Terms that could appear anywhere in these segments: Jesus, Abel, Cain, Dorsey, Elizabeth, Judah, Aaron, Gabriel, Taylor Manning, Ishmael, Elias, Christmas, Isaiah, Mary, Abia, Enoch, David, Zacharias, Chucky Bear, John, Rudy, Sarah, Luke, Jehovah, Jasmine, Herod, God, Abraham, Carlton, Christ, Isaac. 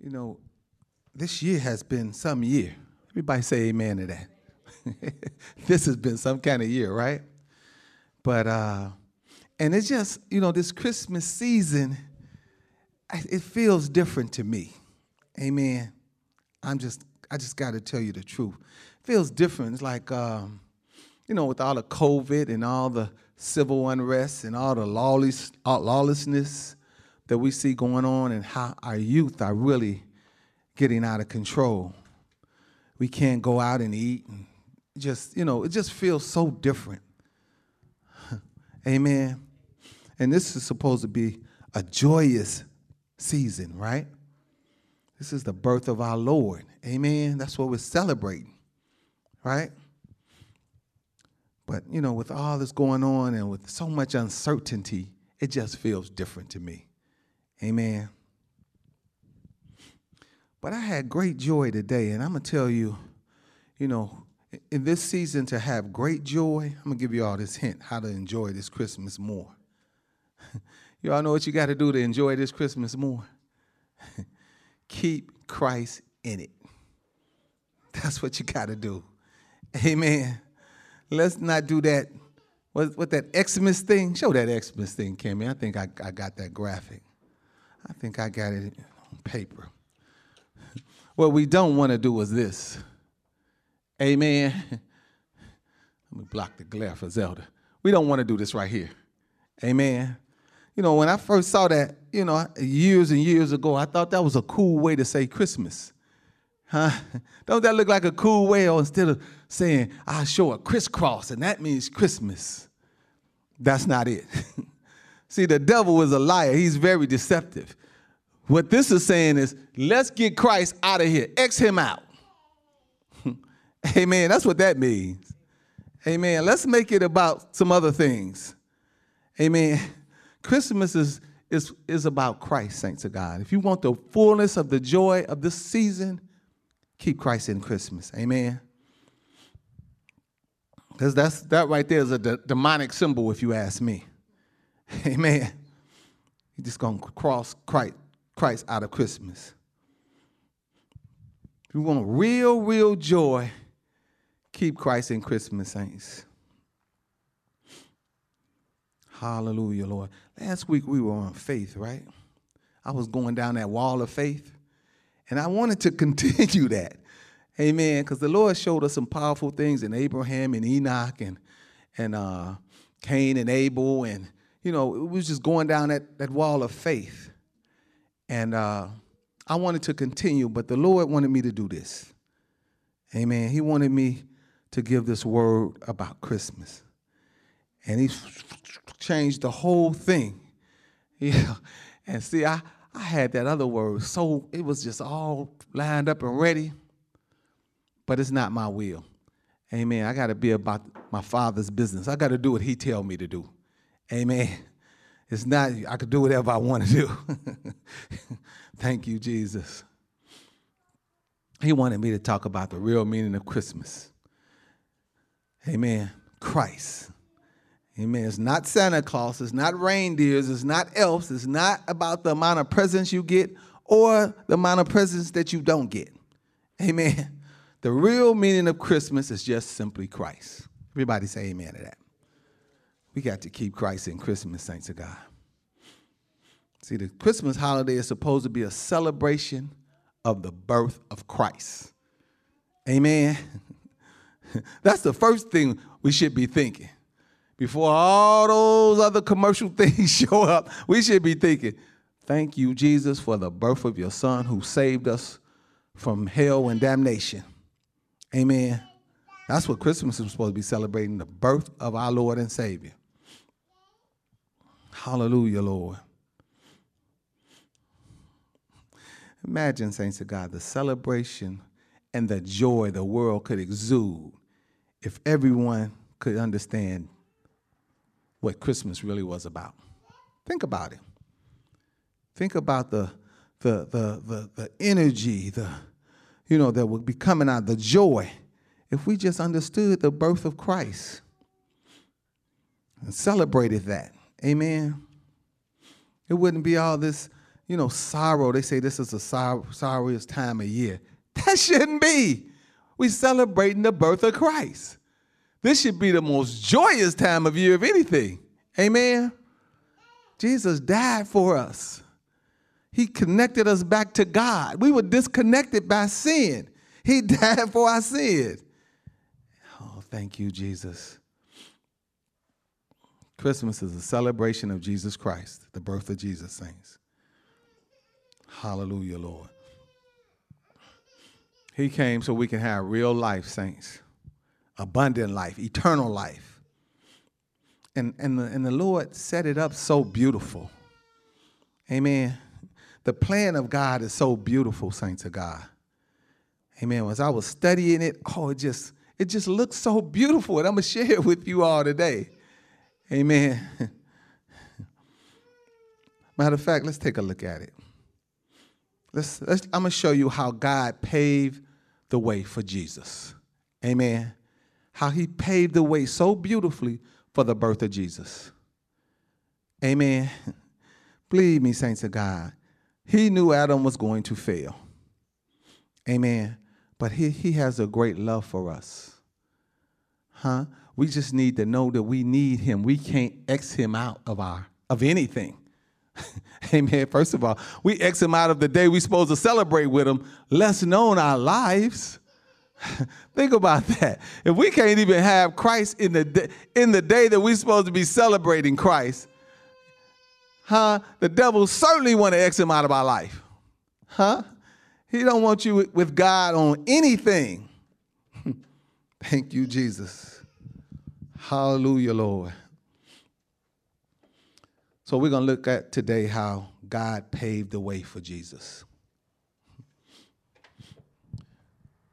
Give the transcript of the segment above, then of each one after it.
You know, this year has been some year. Everybody say amen to that. This has been some kind of year, right? But, and it's just, you know, this Christmas season, it feels different to me. Amen. I just got to tell you the truth. It feels different. It's like, you know, with all the COVID and all the civil unrest and all the lawlessness that we see going on, and how our youth are really getting out of control. We can't go out and eat, and just, you know, it just feels so different. Amen. And this is supposed to be a joyous season, right? This is the birth of our Lord. Amen. That's what we're celebrating, right? But, you know, with all this going on and with so much uncertainty, it just feels different to me. Amen. But I had great joy today, and I'm going to tell you, you know, in this season to have great joy, I'm going to give you all this hint how to enjoy this Christmas more. You all know what you got to do to enjoy this Christmas more? Keep Christ in it. That's what you got to do. Amen. Let's not do that. What that Xmas thing? Show that Xmas thing, Kimmy. I think I got that graphic. I think I got it on paper. What we don't want to do is this. Amen. Let me block the glare for Zelda. We don't want to do this right here. Amen. You know, when I first saw that, you know, years and years ago, I thought that was a cool way to say Christmas. Huh? Don't that look like a cool way? Or instead of saying, I show a crisscross, and that means Christmas. That's not it. See, the devil is a liar. He's very deceptive. What this is saying is, let's get Christ out of here. X him out. Amen. That's what that means. Amen. Let's make it about some other things. Amen. Christmas is about Christ, saints of God. If you want the fullness of the joy of this season, keep Christ in Christmas. Amen. Because that right there is a demonic symbol, if you ask me. Amen. You're just going to cross Christ out of Christmas. If you want real, real joy, keep Christ in Christmas, saints. Hallelujah, Lord. Last week we were on faith, right? I was going down that wall of faith, and I wanted to continue that. Amen. Because the Lord showed us some powerful things in Abraham and Enoch and Cain and Abel. And, you know, it was just going down that wall of faith. And I wanted to continue, but the Lord wanted me to do this. Amen. He wanted me to give this word about Christmas. And he changed the whole thing. Yeah. And see, I had that other word, so it was just all lined up and ready. But it's not my will. Amen. I got to be about my Father's business. I got to do what he tell me to do. Amen. It's not, I could do whatever I want to do. Thank you, Jesus. He wanted me to talk about the real meaning of Christmas. Amen. Christ. Amen. It's not Santa Claus. It's not reindeers. It's not elves. It's not about the amount of presents you get or the amount of presents that you don't get. Amen. The real meaning of Christmas is just simply Christ. Everybody say amen to that. We got to keep Christ in Christmas, saints of God. See, the Christmas holiday is supposed to be a celebration of the birth of Christ. Amen. That's the first thing we should be thinking. Before all those other commercial things show up, we should be thinking, thank you, Jesus, for the birth of your son who saved us from hell and damnation. Amen. That's what Christmas is supposed to be celebrating, the birth of our Lord and Savior. Hallelujah, Lord. Imagine, saints of God, the celebration and the joy the world could exude if everyone could understand what Christmas really was about. Think about it. Think about the energy, you know, that would be coming out, the joy, if we just understood the birth of Christ and celebrated that. Amen. It wouldn't be all this you know, sorrow. They say this is the sorriest time of year. That shouldn't be. We're celebrating the birth of Christ. This should be the most joyous time of year, if anything. Amen? Jesus died for us. He connected us back to God. We were disconnected by sin. He died for our sin. Oh, thank you, Jesus. Christmas is a celebration of Jesus Christ, the birth of Jesus, saints. Hallelujah, Lord. He came so we can have real life, saints, abundant life, eternal life. And the Lord set it up so beautiful. Amen. The plan of God is so beautiful, saints of God. Amen. As I was studying it, oh, it just looks so beautiful, and I'm going to share it with you all today. Amen. Matter of fact, let's take a look at it. I'm going to show you how God paved the way for Jesus. Amen. How he paved the way so beautifully for the birth of Jesus. Amen. Believe me, saints of God, he knew Adam was going to fail. Amen. But he has a great love for us. Huh? We just need to know that we need him. We can't X him out of anything. Amen. First of all, we X him out of the day we're supposed to celebrate with him, less known our lives. Think about that. If we can't even have Christ in the day that we're supposed to be celebrating Christ, huh? The devil certainly want to X him out of our life. Huh? He don't want you with God on anything. Thank you, Jesus. Hallelujah, Lord. So we're going to look at today how God paved the way for Jesus.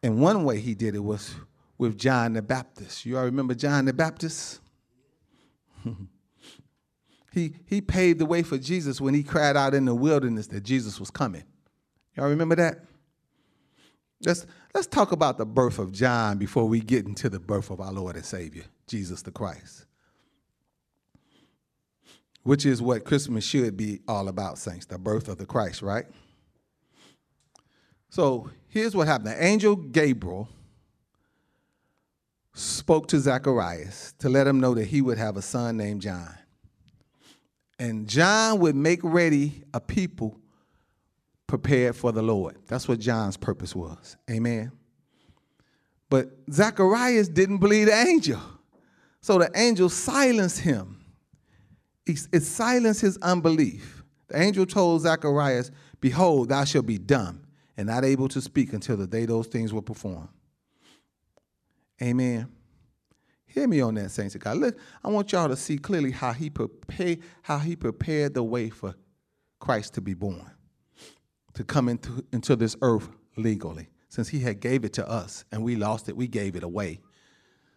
And one way he did it was with John the Baptist. You all remember John the Baptist? He paved the way for Jesus when he cried out in the wilderness that Jesus was coming. Y'all remember that? Let's talk about the birth of John before we get into the birth of our Lord and Savior, Jesus the Christ, which is what Christmas should be all about, saints, the birth of the Christ, right? So here's what happened. The angel Gabriel spoke to Zacharias to let him know that he would have a son named John. And John would make ready a people prepared for the Lord. That's what John's purpose was. Amen. But Zacharias didn't believe the angel. So the angel silenced him. It silenced his unbelief. The angel told Zacharias, "Behold, thou shalt be dumb and not able to speak until the day those things were performed." Amen. Hear me on that, saints of God. Look, I want y'all to see clearly how he prepared the way for Christ to be born, to come into this earth legally. Since he had gave it to us and we lost it, we gave it away.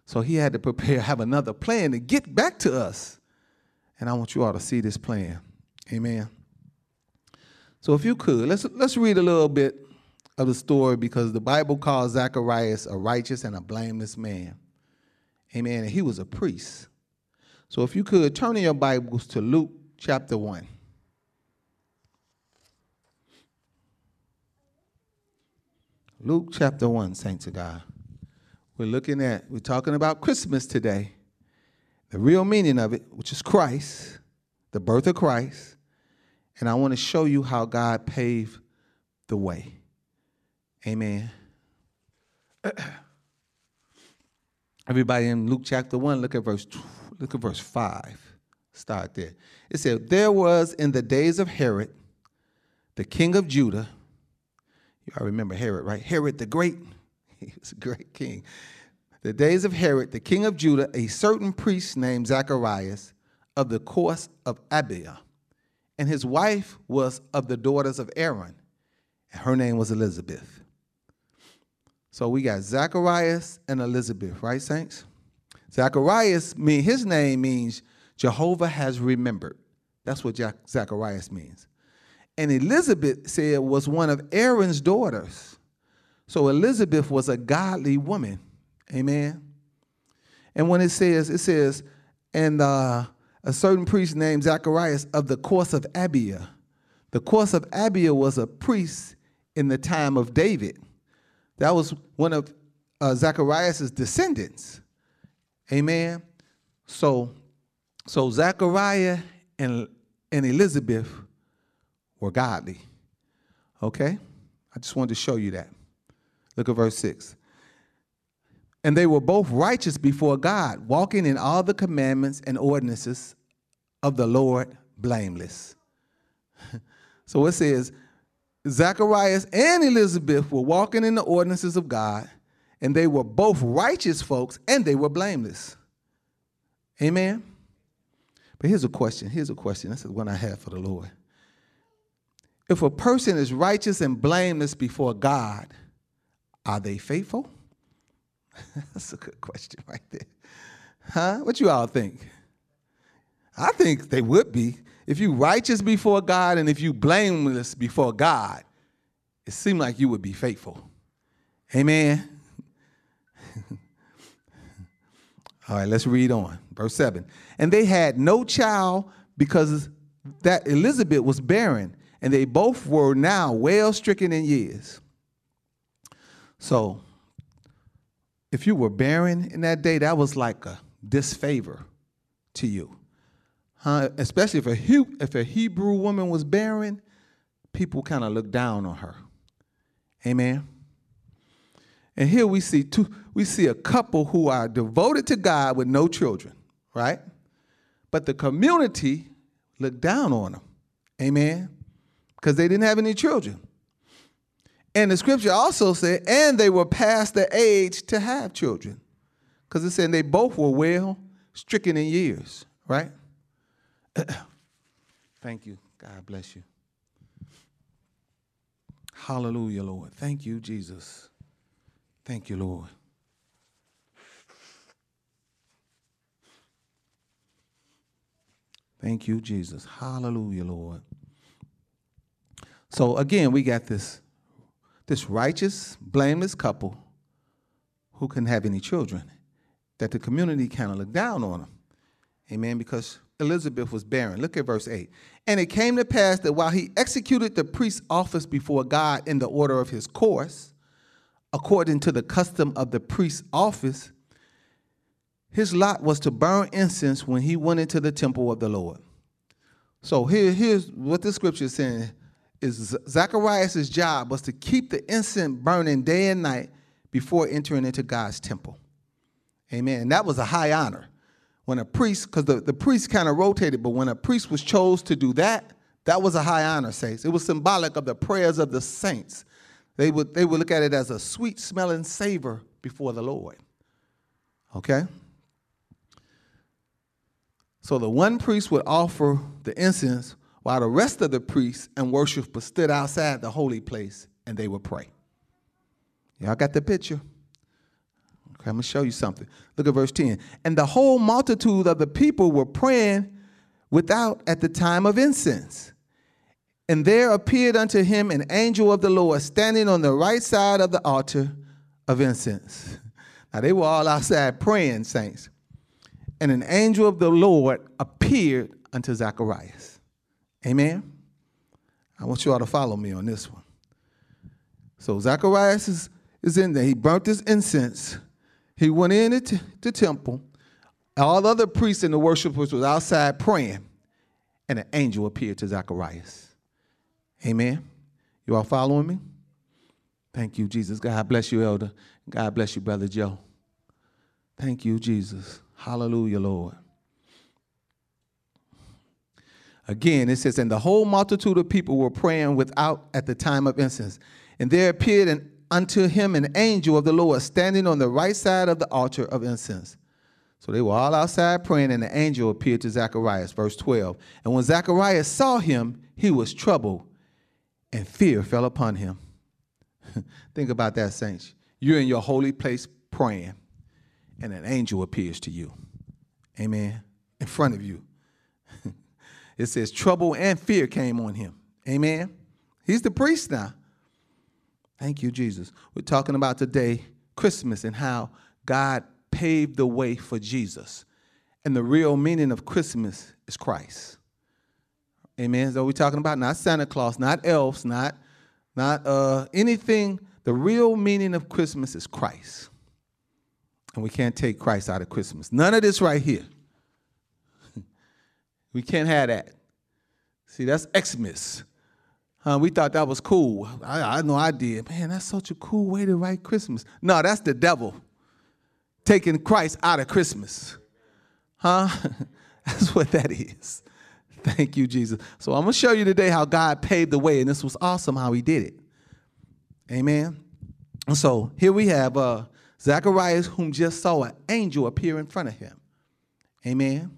So he had to have another plan to get back to us. And I want you all to see this plan. Amen. So if you could, let's read a little bit of the story, because the Bible calls Zacharias a righteous and a blameless man. Amen. And he was a priest. So if you could, turn in your Bibles to Luke chapter 1. Luke chapter 1, saints of God. We're talking about Christmas today, the real meaning of it, which is Christ, the birth of Christ. And I want to show you how God paved the way. Amen. Everybody in Luke chapter 1, look at verse 5. Start there. It said, "There was in the days of Herod, the king of Judah." You all remember Herod, right? Herod the Great. He was a great king. "The days of Herod, the king of Judah, a certain priest named Zacharias of the course of Abia. And his wife was of the daughters of Aaron, and her name was Elizabeth." So we got Zacharias and Elizabeth, right, saints? Zacharias, his name means Jehovah has remembered. That's what Zacharias means. And Elizabeth said was one of Aaron's daughters. So Elizabeth was a godly woman. Amen. And when it says, and a certain priest named Zacharias of the course of Abia, The course of Abia was a priest in the time of David. That was one of Zacharias' descendants. Amen. So Zachariah and Elizabeth were godly. Okay? I just wanted to show you that. Look at verse 6. And they were both righteous before God, walking in all the commandments and ordinances of the Lord blameless. So it says, Zacharias and Elizabeth were walking in the ordinances of God, and they were both righteous folks, and they were blameless. Amen? But here's a question. Here's a question. This is one I have for the Lord. If a person is righteous and blameless before God, are they faithful? That's a good question right there. Huh? What you all think? I think they would be. If you righteous before God and if you blameless before God, it seemed like you would be faithful. Amen? All right, let's read on. Verse 7. And they had no child because that Elizabeth was barren, and they both were now well stricken in years. So, if you were barren in that day, that was like a disfavor to you. Huh? Especially if a Hebrew woman was barren, people kind of looked down on her. Amen. And here we see a couple who are devoted to God with no children, right? But the community looked down on them. Amen. Because they didn't have any children. And the scripture also said, and they were past the age to have children. Because it said they both were well stricken in years, right? Thank you. God bless you. Hallelujah, Lord. Thank you, Jesus. Thank you, Lord. Thank you, Jesus. Hallelujah, Lord. So again, we got this righteous, blameless couple who couldn't have any children, that the community kind of looked down on them. Amen, because Elizabeth was barren. Look at verse 8. And it came to pass that while he executed the priest's office before God in the order of his course, according to the custom of the priest's office, his lot was to burn incense when he went into the temple of the Lord. So here's what the scripture is saying. Is Zacharias' job was to keep the incense burning day and night before entering into God's temple. Amen. And that was a high honor. When a priest, because the priest kind of rotated, but when a priest was chose to do that, that was a high honor, saints. It was symbolic of the prayers of the saints. They would look at it as a sweet-smelling savor before the Lord. Okay? So the one priest would offer the incense while the rest of the priests and worshipers stood outside the holy place, and they would pray. Y'all got the picture? Okay, I'm going to show you something. Look at verse 10. And the whole multitude of the people were praying without at the time of incense. And there appeared unto him an angel of the Lord standing on the right side of the altar of incense. Now, they were all outside praying, saints. And an angel of the Lord appeared unto Zacharias. Amen? I want you all to follow me on this one. So Zacharias is in there. He burnt his incense. He went into the temple. All the other priests and the worshipers was outside praying, and an angel appeared to Zacharias. Amen? You all following me? Thank you, Jesus. God bless you, Elder. God bless you, Brother Joe. Thank you, Jesus. Hallelujah, Lord. Again, it says, and the whole multitude of people were praying without at the time of incense. And there appeared unto him an angel of the Lord standing on the right side of the altar of incense. So they were all outside praying, and the angel appeared to Zacharias, verse 12. And when Zacharias saw him, he was troubled, and fear fell upon him. Think about that, saints. You're in your holy place praying, and an angel appears to you. Amen. In front of you. It says trouble and fear came on him. Amen. He's the priest now. Thank you, Jesus. We're talking about today Christmas and how God paved the way for Jesus. And the real meaning of Christmas is Christ. Amen. So we're talking about not Santa Claus, not elves, not anything. The real meaning of Christmas is Christ. And we can't take Christ out of Christmas. None of this right here. We can't have that. See, that's Xmas. We thought that was cool. I know I did. Man, that's such a cool way to write Christmas. No, that's the devil taking Christ out of Christmas. Huh? That's what that is. Thank you, Jesus. So I'm going to show you today how God paved the way, and this was awesome how he did it. Amen. So here we have Zacharias, whom just saw an angel appear in front of him. Amen.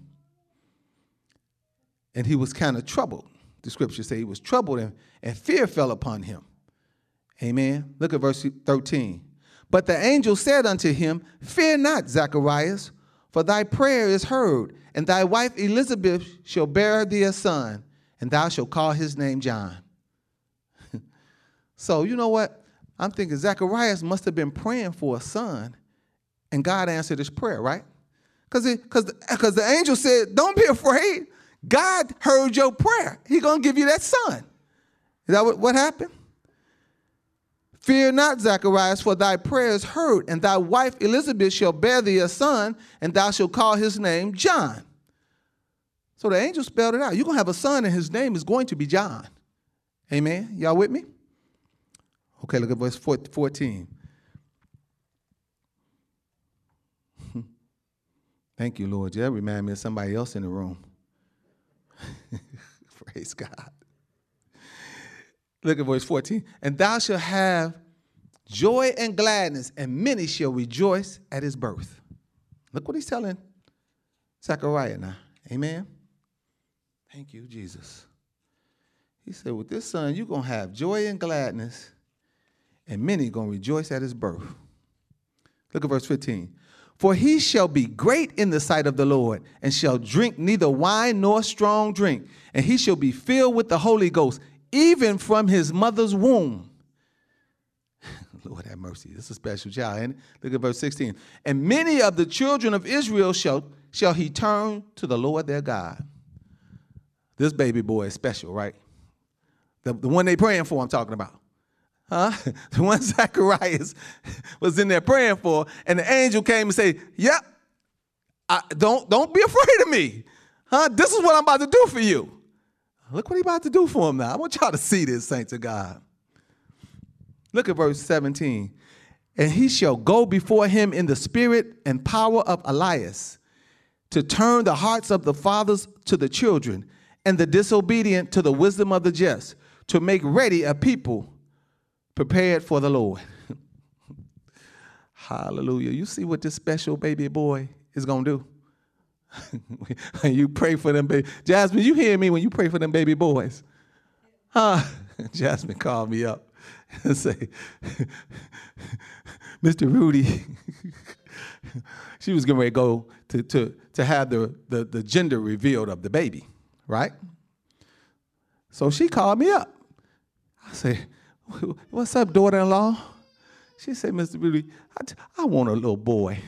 And he was kind of troubled. The scriptures say he was troubled, and fear fell upon him. Amen. Look at verse 13. But the angel said unto him, fear not, Zacharias, for thy prayer is heard, and thy wife Elizabeth shall bear thee a son, and thou shalt call his name John. So you know what? I'm thinking Zacharias must have been praying for a son, and God answered his prayer, right? Because the angel said, don't be afraid. God heard your prayer. He's going to give you that son. Is that what happened? Fear not, Zacharias, for thy prayer is heard, and thy wife Elizabeth shall bear thee a son, and thou shalt call his name John. So the angel spelled it out. You're going to have a son, and his name is going to be John. Amen. Y'all with me? Okay, look at verse 14. Thank you, Lord. That reminds me of somebody else in the room. Praise God. Look at verse 14. And thou shalt have joy and gladness, and many shall rejoice at his birth. Look what he's telling Zechariah now. Amen. Thank you, Jesus. He said, with this son, you're going to have joy and gladness, and many going to rejoice at his birth. Look at verse 15. For he shall be great in the sight of the Lord, and shall drink neither wine nor strong drink, and he shall be filled with the Holy Ghost, even from his mother's womb. Lord have mercy. This is a special child, ain't it? Look at verse 16. And many of the children of Israel shall he turn to the Lord their God. This baby boy is special, right? The one they praying for, I'm talking about. Huh? The one Zacharias was in there praying for, and the angel came and said, yep, don't be afraid of me. Huh? This is what I'm about to do for you. Look what he's about to do for him now. I want y'all to see this, saints of God. Look at verse 17. And he shall go before him in the spirit and power of Elias, to turn the hearts of the fathers to the children, and the disobedient to the wisdom of the just, to make ready a people prepared for the Lord. Hallelujah. You see what this special baby boy is going to do? You pray for them baby. Jasmine, you hear me when you pray for them baby boys? Huh? Jasmine called me up and say, Mr. Rudy, she was getting ready to go to have the gender revealed of the baby, right? So she called me up. I say, what's up, daughter-in-law? She said, Mr. Rudy, I want a little boy.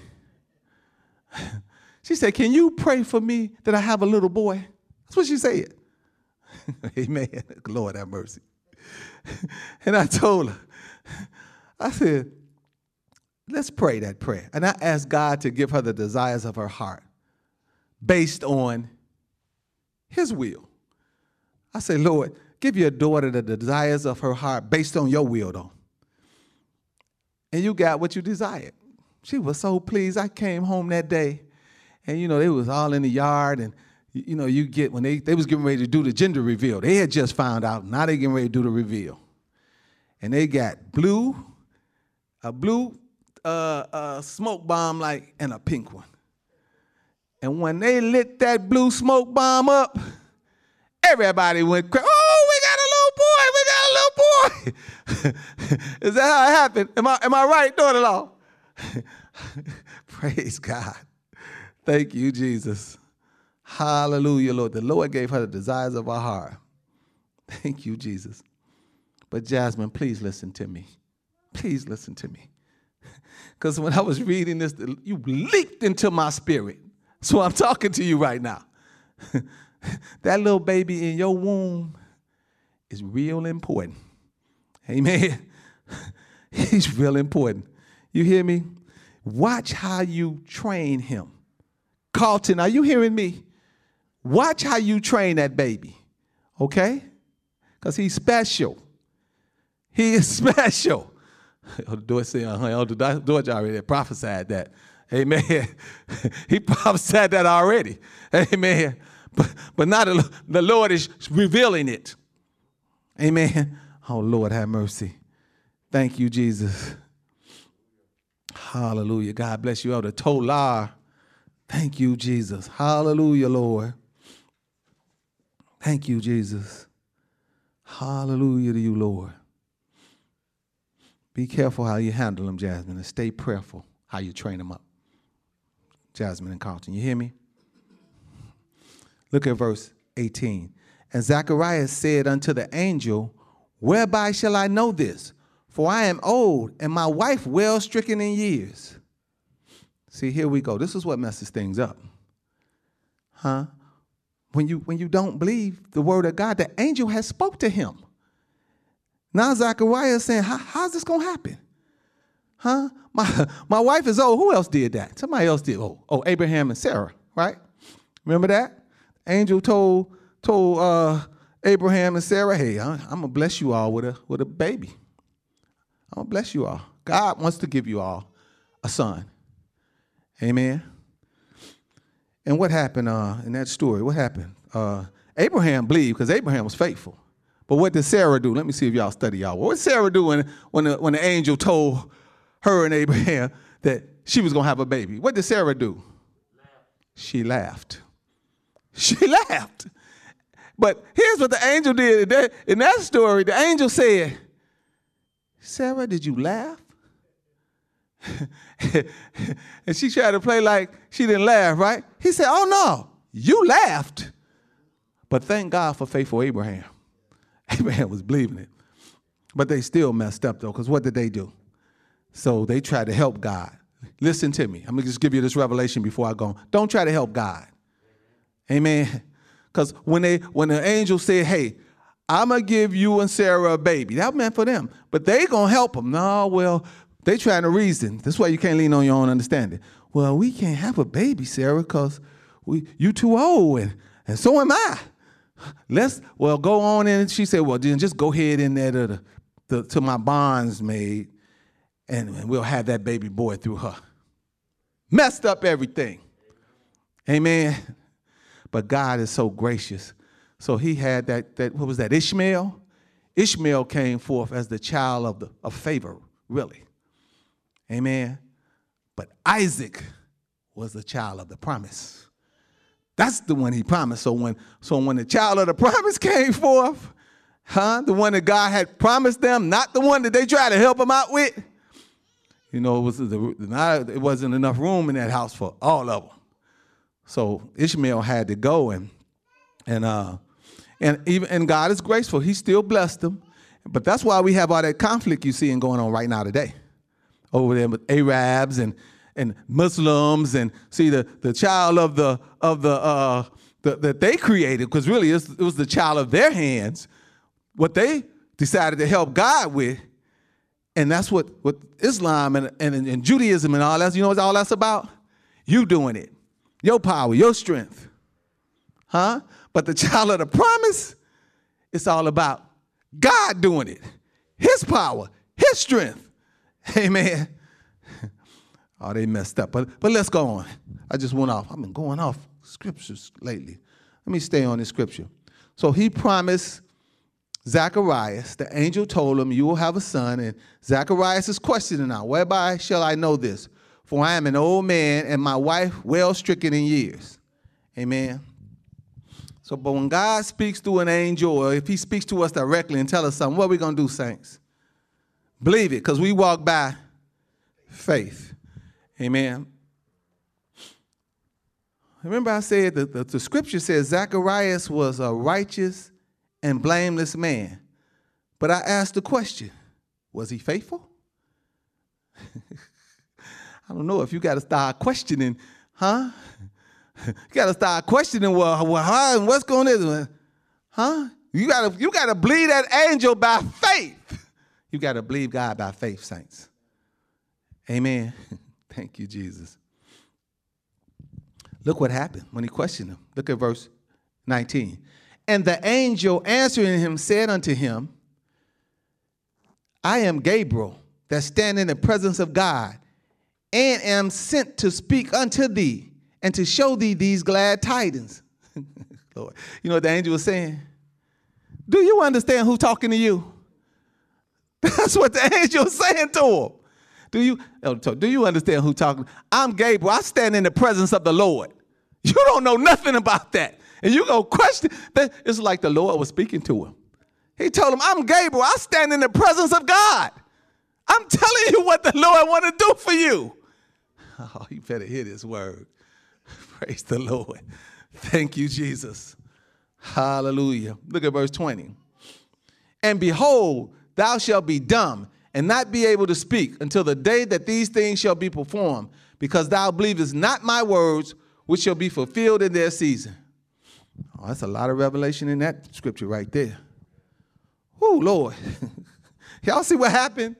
She said, can you pray for me that I have a little boy? That's what she said. Amen. Lord have mercy. And I told her, I said, let's pray that prayer. And I asked God to give her the desires of her heart based on his will. I said, Lord, give your daughter the desires of her heart based on your will, though. And you got what you desired. She was so pleased. I came home that day, and, you know, they was all in the yard, and, you know, you get when they was getting ready to do the gender reveal. They had just found out. Now they getting ready to do the reveal. And they got a blue smoke bomb light and a pink one. And when they lit that blue smoke bomb up, everybody went crazy. Is that how it happened? Am I right, daughter-in-law? Praise God. Thank you, Jesus. Hallelujah, Lord. The Lord gave her the desires of her heart. Thank you, Jesus. But Jasmine, please listen to me. Please listen to me. Because when I was reading this, you leaped into my spirit. So I'm talking to you right now. That little baby in your womb is real important. Amen. He's real important. You hear me? Watch how you train him. Carlton, are you hearing me? Watch how you train that baby, okay? Because he's special. He is special. Dorsey already prophesied that. Amen. He prophesied that already. Amen. But now the Lord is revealing it. Amen. Oh, Lord, have mercy. Thank you, Jesus. Hallelujah. God bless you, Elder Tolar. Thank you, Jesus. Hallelujah, Lord. Thank you, Jesus. Hallelujah to you, Lord. Be careful how you handle them, Jasmine, and stay prayerful how you train them up. Jasmine and Carlton, you hear me? Look at verse 18. And Zacharias said unto the angel, whereby shall I know this? For I am old, and my wife well stricken in years. See, here we go. This is what messes things up. Huh? When you don't believe the word of God, the angel has spoke to him. Now Zacharias is saying, how's this going to happen? Huh? My wife is old. Who else did that? Somebody else did. Oh, Abraham and Sarah, right? Remember that? Angel told Abraham and Sarah, hey, I'm going to bless you all with a baby. I'm going to bless you all. God wants to give you all a son. Amen. And what happened in that story? What happened? Abraham believed because Abraham was faithful. But what did Sarah do? Let me see if y'all study y'all. What did Sarah do when the angel told her and Abraham that she was going to have a baby? What did Sarah do? She laughed. She laughed. But here's what the angel did. In that story, the angel said, Sarah, did you laugh? And she tried to play like she didn't laugh, right? He said, oh, no, you laughed. But thank God for faithful Abraham. Abraham was believing it. But they still messed up, though, because what did they do? So they tried to help God. Listen to me. I'm going to just give you this revelation before I go. Don't try to help God. Amen. Because when the angel said, hey, I'm going to give you and Sarah a baby. That meant for them. But they going to help them. No, well, they trying to reason. That's why you can't lean on your own understanding. Well, we can't have a baby, Sarah, because you too old, and so am I. Well, go on in. She said, well, then just go ahead in there to my bondsmaid, and we'll have that baby boy through her. Messed up everything. Amen. But God is so gracious. So he had that what was that, Ishmael? Ishmael came forth as the child of favor, really. Amen. But Isaac was the child of the promise. That's the one he promised. So when the child of the promise came forth, the one that God had promised them, not the one that they tried to help him out with, you know, it wasn't enough room in that house for all of them. So Ishmael had to go and God is graceful. He still blessed them. But that's why we have all that conflict you see going on right now today over there with Arabs and Muslims, and see the child that they created, because really it was the child of their hands, what they decided to help God with. And that's what Islam and Judaism and all that, you know what all that's about? You doing it. Your power, your strength. Huh? But the child of the promise, it's all about God doing it. His power, his strength. Amen. Oh, they messed up. But let's go on. I just went off. I've been going off scriptures lately. Let me stay on this scripture. So he promised Zacharias. The angel told him, you will have a son. And Zacharias is questioning now, whereby shall I know this? For I am an old man and my wife well stricken in years. Amen. So, but when God speaks through an angel, or if he speaks to us directly and tell us something, what are we going to do, saints? Believe it, because we walk by faith. Amen. Remember I said that the scripture says Zacharias was a righteous and blameless man. But I asked the question, was he faithful? I don't know if you got to start questioning, huh? You got to start questioning, well, what's going on? Huh? You got to believe that angel by faith. You got to believe God by faith, saints. Amen. Thank you, Jesus. Look what happened when he questioned him. Look at verse 19. And the angel answering him said unto him, I am Gabriel that stand in the presence of God, and am sent to speak unto thee and to show thee these glad tidings. Lord, you know what the angel was saying? Do you understand who's talking to you? That's what the angel was saying to him. Do you understand who's talking? I'm Gabriel. I stand in the presence of the Lord. You don't know nothing about that. And you're going to question. It's like the Lord was speaking to him. He told him, I'm Gabriel. I stand in the presence of God. I'm telling you what the Lord want to do for you. Oh, you better hear this word. Praise the Lord. Thank you, Jesus. Hallelujah. Look at verse 20. And behold, thou shalt be dumb and not be able to speak until the day that these things shall be performed, because thou believest not my words, which shall be fulfilled in their season. Oh, that's a lot of revelation in that scripture right there. Oh, Lord. Y'all see what happened?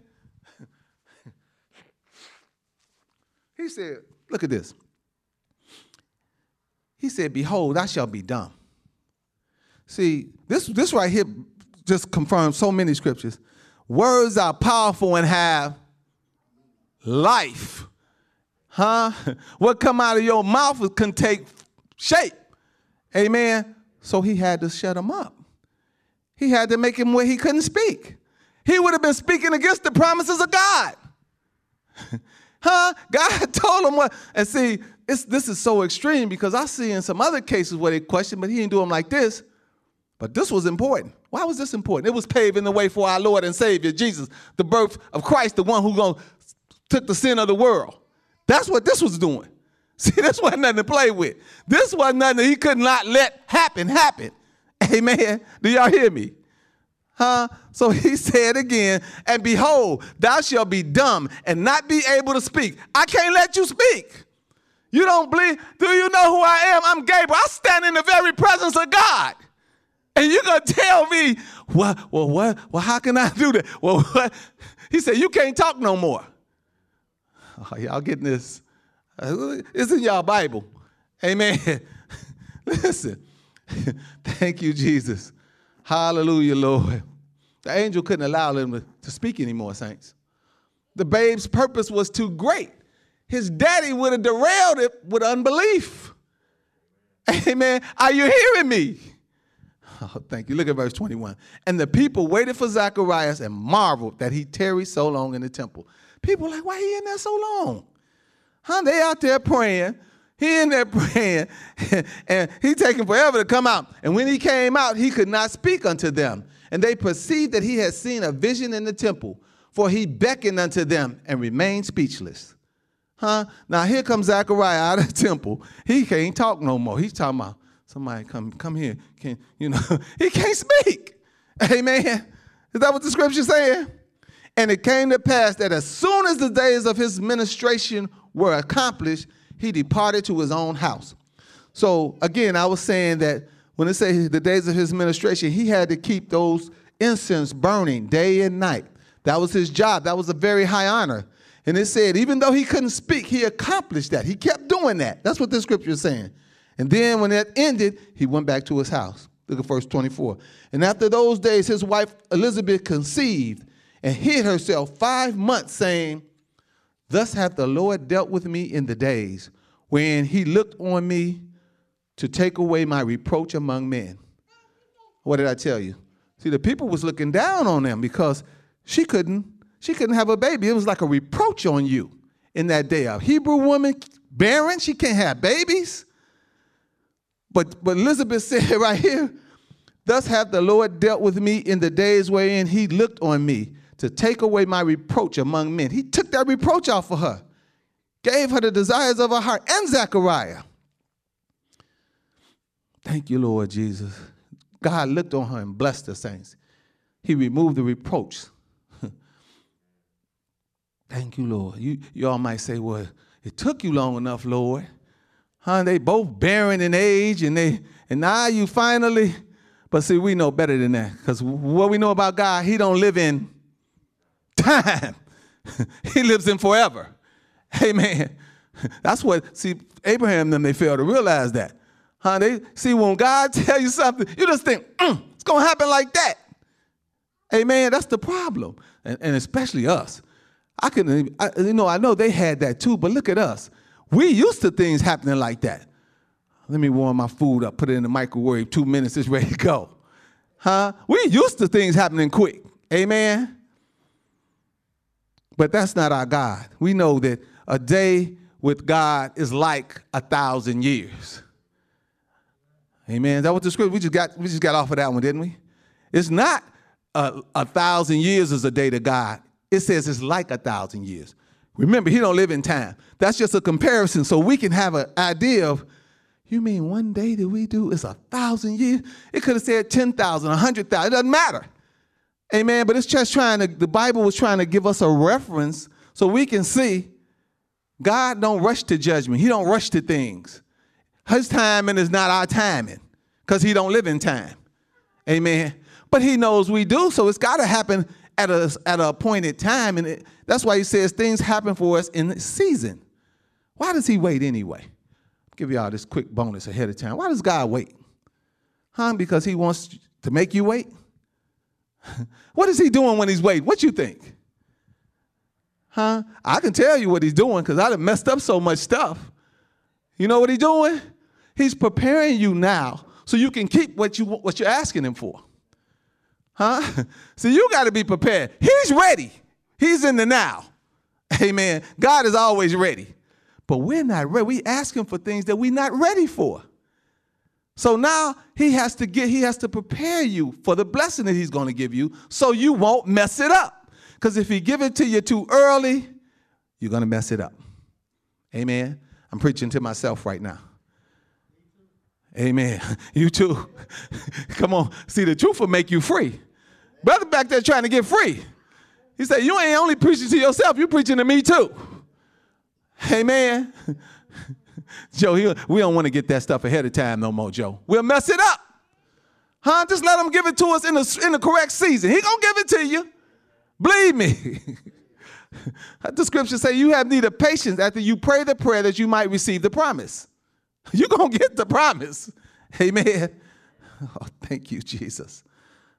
He said, look at this. He said, behold, I shall be dumb. See, this right here just confirms so many scriptures. Words are powerful and have life. Huh? What come out of your mouth can take shape. Amen. So he had to shut him up. He had to make him where he couldn't speak. He would have been speaking against the promises of God. Huh? God told him what. And see, this is so extreme, because I see in some other cases where they question, but he didn't do them like this. But this was important. Why was this important? It was paving the way for our Lord and Savior, Jesus, the birth of Christ, the one who took the sin of the world. That's what this was doing. See, this wasn't nothing to play with. This wasn't nothing that he could not let happen. Amen. Do y'all hear me? Huh? So he said again, and behold, thou shalt be dumb and not be able to speak. I can't let you speak. You don't believe. Do you know who I am? I'm Gabriel. I stand in the very presence of God. And you're going to tell me, well, what? Well, how can I do that? Well, what? He said, you can't talk no more. Oh, y'all getting this? It's in y'all Bible. Amen. Listen. Thank you, Jesus. Hallelujah, Lord. The angel couldn't allow him to speak anymore, saints. The babe's purpose was too great. His daddy would have derailed it with unbelief. Amen. Are you hearing me? Oh, thank you. Look at verse 21. And the people waited for Zacharias and marveled that he tarried so long in the temple. People were like, why he in there so long? Huh? They out there praying. He in there praying, and he taking forever to come out. And when he came out, he could not speak unto them. And they perceived that he had seen a vision in the temple, for he beckoned unto them and remained speechless. Huh? Now here comes Zachariah out of the temple. He can't talk no more. He's talking about somebody come here. He can't speak. Amen. Is that what the scripture saying? And it came to pass that as soon as the days of his ministration were accomplished, he departed to his own house. So, again, I was saying that when it says the days of his ministration, he had to keep those incense burning day and night. That was his job. That was a very high honor. And it said, even though he couldn't speak, he accomplished that. He kept doing that. That's what this scripture is saying. And then when that ended, he went back to his house. Look at verse 24. And after those days, his wife Elizabeth conceived and hid herself 5 months, saying, thus hath the Lord dealt with me in the days when he looked on me to take away my reproach among men. What did I tell you? See, the people was looking down on them because she couldn't have a baby. It was like a reproach on you in that day. A Hebrew woman, barren, she can't have babies. But Elizabeth said right here, thus hath the Lord dealt with me in the days wherein he looked on me to take away my reproach among men. He took that reproach off of her, gave her the desires of her heart, and Zechariah. Thank you, Lord Jesus. God looked on her and blessed the saints. He removed the reproach. Thank you, Lord. You all might say, well, it took you long enough, Lord. Huh? They both barren in age, and now you finally. But see, we know better than that, because what we know about God, he don't live in time. He lives in forever. Amen. That's what, see, Abraham and them, they fail to realize that. Huh? They, see, when God tell you something, you just think, it's going to happen like that. Amen. That's the problem, and especially us. I know they had that too, but look at us. We used to things happening like that. Let me warm my food up, put it in the microwave, 2 minutes, it's ready to go. Huh? We used to things happening quick. Amen. But that's not our God. We know that a day with God is like 1,000 years. Amen. That was the scripture. We just got off of that one, didn't we? It's not 1,000 years is a day to God. It says it's like 1,000 years. Remember, he don't live in time. That's just a comparison, so we can have an idea of, you mean one day that we do is 1,000 years? It could have said 10,000, 100,000. It doesn't matter. Amen. But it's just the Bible was trying to give us a reference so we can see God don't rush to judgment. He don't rush to things. His timing is not our timing, because he don't live in time. Amen. But he knows we do, so it's got to happen at an appointed time. And that's why he says things happen for us in season. Why does he wait anyway? I'll give y'all this quick bonus ahead of time. Why does God wait? Huh? Because he wants to make you wait? What is he doing when he's waiting? What you think? Huh? I can tell you what he's doing, because I done messed up so much stuff. You know what he's doing? He's preparing you now so you can keep what you're asking him for. Huh? So you got to be prepared. He's ready. He's in the now. Amen. God is always ready. But we're not ready. We ask him for things that we're not ready for. So now he has to prepare you for the blessing that he's going to give you, so you won't mess it up. Because if he give it to you too early, you're going to mess it up. Amen. I'm preaching to myself right now. Amen. You too. Come on. See, the truth will make you free. Brother back there trying to get free. He said, you ain't only preaching to yourself, you preaching to me too. Amen. Joe, we don't want to get that stuff ahead of time no more, Joe. We'll mess it up. Huh? Just let him give it to us in the correct season. He going to give it to you. Believe me. The scripture say you have need of patience after you pray the prayer that you might receive the promise. You're going to get the promise. Amen. Oh, thank you, Jesus.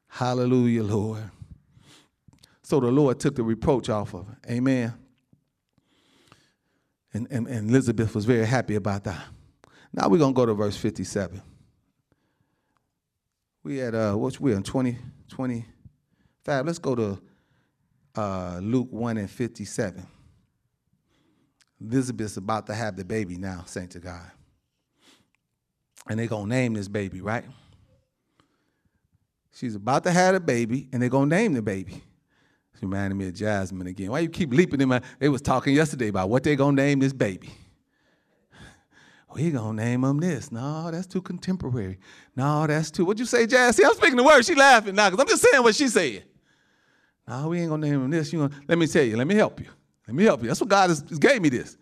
Hallelujah, Lord. So the Lord took the reproach off of it. Amen. And Elizabeth was very happy about that. Now we're going to go to verse 57. We're in 25. Let's go to Luke 1 and 57. Elizabeth's about to have the baby now, saint to God. And they're going to name this baby, right? She's about to have a baby, and they're going to name the baby. She reminded me of Jasmine again. Why you keep leaping in my... They was talking yesterday about what they're going to name this baby. We're going to name him this. No, that's too contemporary. No, that's too... What'd you say, Jazz? See, I'm speaking the word. She laughing now, because I'm just saying what she said. No, we ain't going to name him this. Let me tell you. Let me help you. Let me help you. That's what God has gave me this.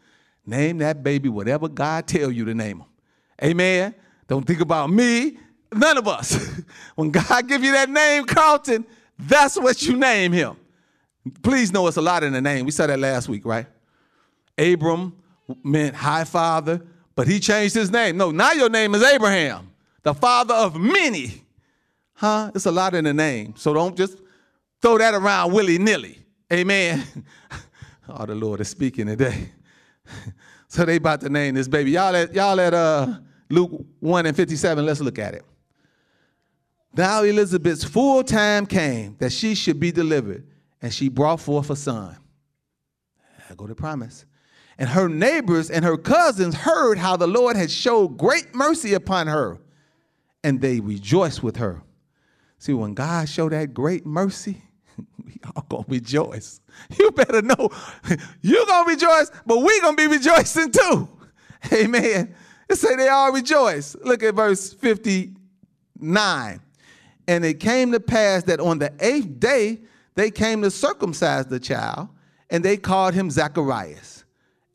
Name that baby whatever God tell you to name him. Amen? Don't think about me, none of us. When God give you that name, Carlton, that's what you name him. Please know it's a lot in the name. We saw that last week, right? Abram meant high father, but he changed his name. No, now your name is Abraham, the father of many. Huh? It's a lot in the name. So don't just throw that around willy-nilly. Amen? Oh, the Lord is speaking today. So they about to name this baby. Y'all at Luke 1 and 57, let's look at it. Now Elizabeth's full time came that she should be delivered, and she brought forth a son. I go to promise. And her neighbors and her cousins heard how the Lord had showed great mercy upon her, and they rejoiced with her. See, when God showed that great mercy, we all going to rejoice. You better know you're going to rejoice, but we're going to be rejoicing too. Amen. It say they all rejoice. Look at verse 59. And it came to pass that on the 8th day, they came to circumcise the child, and they called him Zacharias,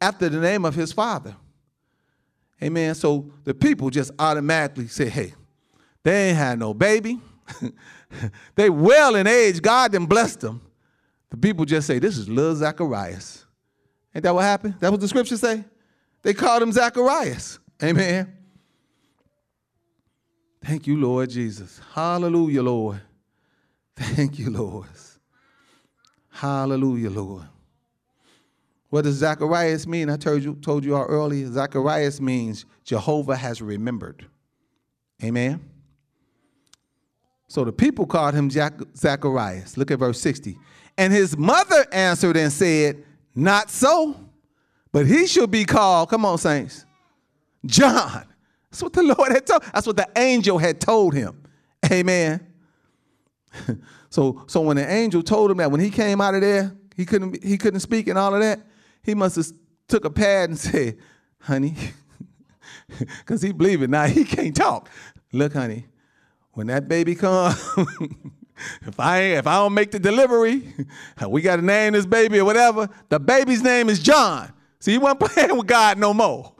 after the name of his father. Amen. So the people just automatically said, hey, they ain't had no baby. They well in age. God done blessed them. The people just say, this is little Zacharias. Ain't that what happened? That what the scripture say? They called him Zacharias. Amen. Thank you, Lord Jesus. Hallelujah, Lord. Thank you, Lord. Hallelujah, Lord. What does Zacharias mean? I told you all earlier. Zacharias means Jehovah has remembered. Amen. So the people called him Zacharias. Look at verse 60. And his mother answered and said, not so, but he shall be called, come on, saints, John. That's what the Lord had told. That's what the angel had told him. Amen. So when the angel told him that, when he came out of there, he couldn't speak and all of that, he must have took a pad and said, honey, because he believed it. Now he can't talk. Look, honey, when that baby comes, if I don't make the delivery, we got to name this baby or whatever. The baby's name is John. See, he wasn't playing with God no more.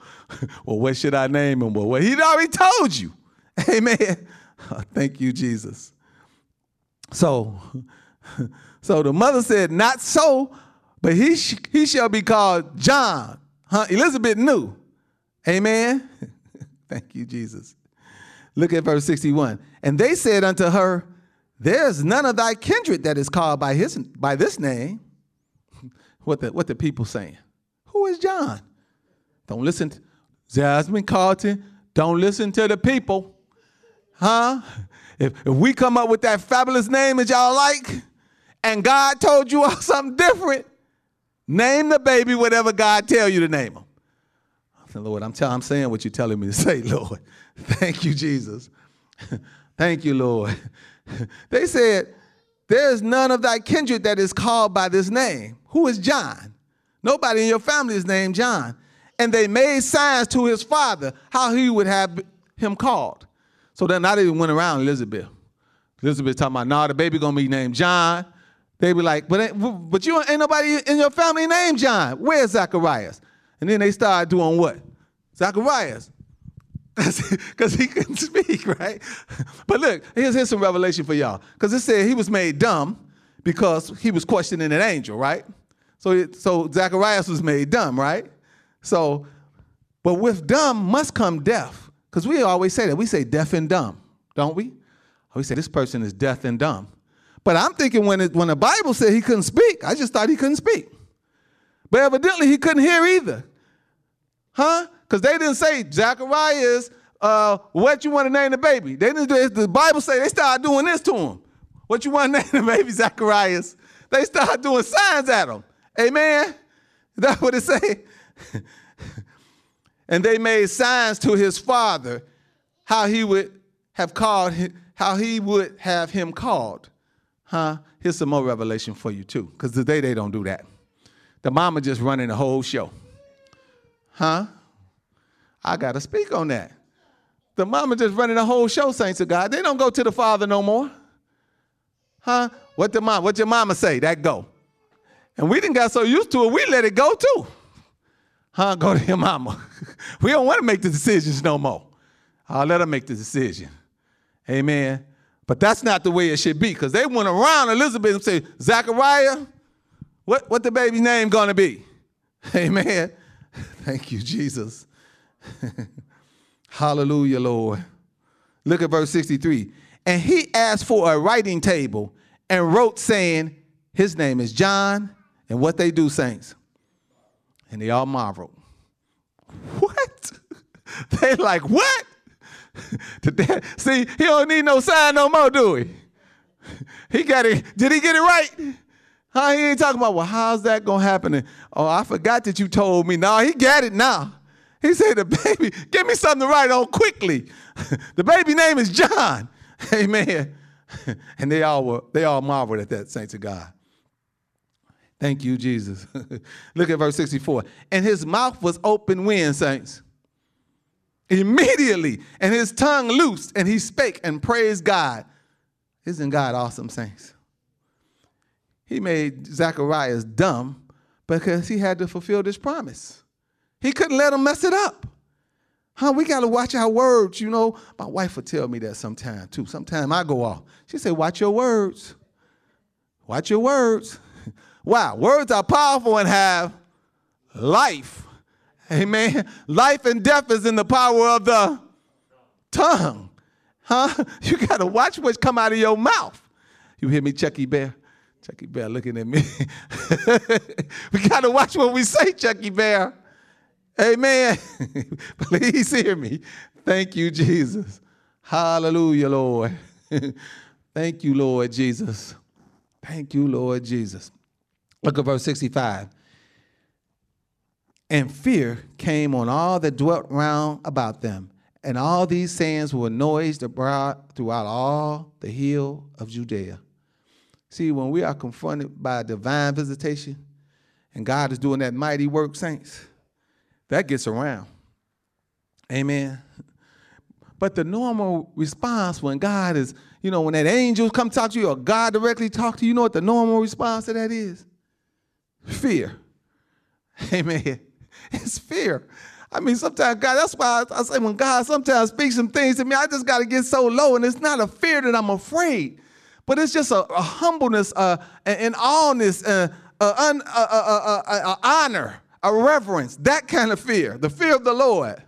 Well, what should I name him? Well, he'd already told you. Amen. Oh, thank you, Jesus. So the mother said, not so, but he shall be called John. Huh? Elizabeth knew. Amen. Thank you, Jesus. Look at verse 61. And they said unto her, there's none of thy kindred that is called by this name. What the people saying? Who is John? Don't listen to Jasmine, Carlton. Don't listen to the people. Huh? If we come up with that fabulous name that y'all like, and God told you all something different, name the baby whatever God tell you to name him. Lord, I'm saying what you're telling me to say, Lord. Thank you, Jesus. Thank you, Lord. They said, there's none of thy kindred that is called by this name. Who is John? Nobody in your family is named John. And they made signs to his father how he would have him called. So then I even went around Elizabeth. Elizabeth talking about, nah, the baby going to be named John. They be like, but you ain't nobody in your family named John. Where's Zacharias? And then they started doing what? Zacharias. Because he couldn't speak, right? But look, here's some revelation for y'all. Because it said he was made dumb because he was questioning an angel, right? So Zacharias was made dumb, right? So, but with dumb must come deaf. Because we always say that. We say deaf and dumb, don't we? We say this person is deaf and dumb. But I'm thinking when the Bible said he couldn't speak, I just thought he couldn't speak. But evidently he couldn't hear either. Huh? Because they didn't say, Zacharias, what you want to name the baby? They didn't do it. The Bible say they started doing this to him. What you want to name the baby, Zacharias? They started doing signs at him. Amen? That's what it say. And they made signs to his father how he would have him called. Huh? Here's some more revelation for you too, because today they don't do that. The mama just running the whole show. Huh? I got to speak on that. The mama just running the whole show, saints of God. They don't go to the father no more. Huh? What your mama say? That go. And we didn't got so used to it, we let it go too. Huh? Go to your mama. We don't want to make the decisions no more. I'll let her make the decision. Amen. But that's not the way it should be, because they went around Elizabeth and said, Zachariah, what the baby's name going to be? Amen. Thank you, Jesus. Hallelujah, Lord. Look at verse 63. And he asked for a writing table and wrote saying, his name is John. And what they do, saints. And they all marveled. What? They like, what? See, he don't need no sign no more, do he? He got it. Did he get it right? Huh? He ain't talking about, well, how's that going to happen? And, oh, I forgot that you told me. No, he got it now. He said, the baby, give me something to write on quickly. The baby name is John. Amen. And they all marveled at that, saints of God. Thank you, Jesus. Look at verse 64. And his mouth was open when, saints? Immediately. And his tongue loosed, and he spake and praised God. Isn't God awesome, saints? He made Zacharias dumb because he had to fulfill this promise. He couldn't let him mess it up. We got to watch our words, you know. My wife would tell me that sometime, too. Sometime I go off. She say, watch your words. Watch your words. Wow, words are powerful and have life. Amen. Life and death is in the power of the tongue. You got to watch what's come out of your mouth. You hear me, Chucky Bear? Chucky Bear looking at me. We got to watch what we say, Chucky Bear. Amen. Please hear me. Thank you, Jesus. Hallelujah, Lord. Thank you, Lord Jesus. Thank you, Lord Jesus. Look at verse 65. And fear came on all that dwelt round about them, and all these sayings were noised abroad throughout all the hill of Judea. See, when we are confronted by a divine visitation, and God is doing that mighty work, saints, that gets around. Amen. But the normal response when God is, you know, when that angel come talk to you or God directly talk to you, you know what the normal response to that is? Fear. Amen. It's fear. I mean, sometimes God, that's why I say when God sometimes speaks some things to me, I just got to get so low. And it's not a fear that I'm afraid, but it's just a humbleness, an awness, an honor, a reverence, that kind of fear, the fear of the Lord,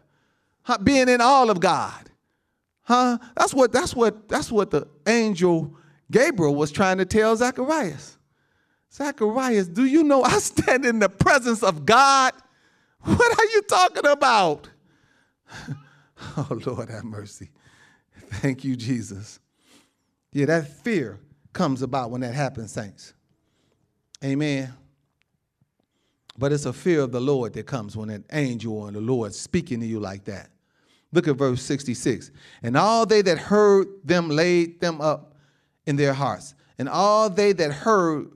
being in all of God. That's what the angel Gabriel was trying to tell Zacharias. Zacharias, do you know I stand in the presence of God? What are you talking about? Oh, Lord, have mercy. Thank you, Jesus. Yeah, that fear comes about when that happens, saints. Amen. But it's a fear of the Lord that comes when an angel or the Lord speaking to you like that. Look at verse 66. And all they that heard them laid them up in their hearts. And all they that heard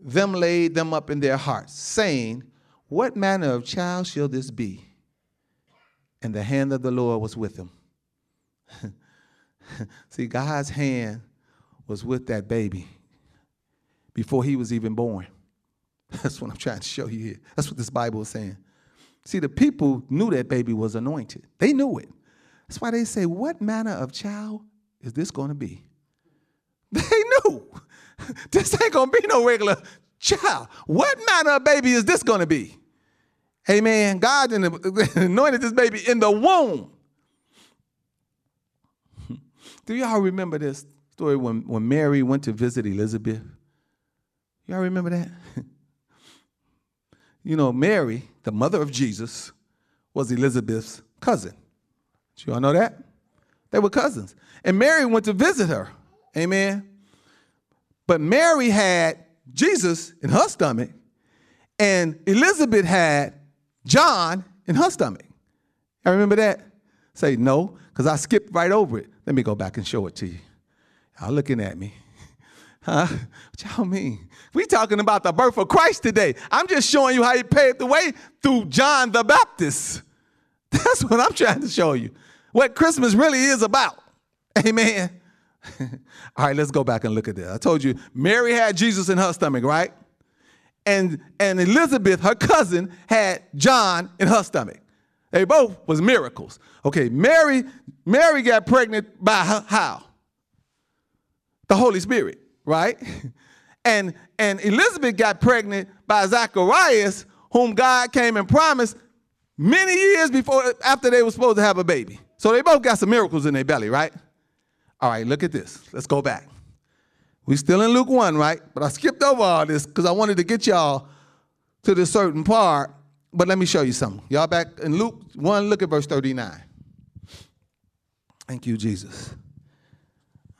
them laid them up in their hearts, saying, what manner of child shall this be? And the hand of the Lord was with him. See, God's hand was with that baby before he was even born. That's what I'm trying to show you here. That's what this Bible is saying. See, the people knew that baby was anointed. They knew it. That's why they say, what manner of child is this going to be? They knew. This ain't going to be no regular child. What manner of baby is this going to be? Amen. God anointed this baby in the womb. Do y'all remember this story when Mary went to visit Elizabeth? Y'all remember that? You know, Mary, the mother of Jesus, was Elizabeth's cousin. Did you all know that? They were cousins. And Mary went to visit her. Amen. But Mary had Jesus in her stomach, and Elizabeth had John in her stomach. Y'all remember that? Say no, because I skipped right over it. Let me go back and show it to you. Y'all looking at me. Huh? What y'all mean? We talking about the birth of Christ today. I'm just showing you how he paved the way through John the Baptist. That's what I'm trying to show you. What Christmas really is about. Amen. All right, let's go back and look at this. I told you Mary had Jesus in her stomach, right? And Elizabeth, her cousin, had John in her stomach. They both was miracles. Okay, Mary got pregnant by how? The Holy Spirit. Right? And Elizabeth got pregnant by Zacharias, whom God came and promised many years after they were supposed to have a baby. So they both got some miracles in their belly, right? All right, look at this. Let's go back. We're still in Luke 1, right? But I skipped over all this because I wanted to get y'all to this certain part. But let me show you something. Y'all back in Luke 1, look at verse 39. Thank you, Jesus.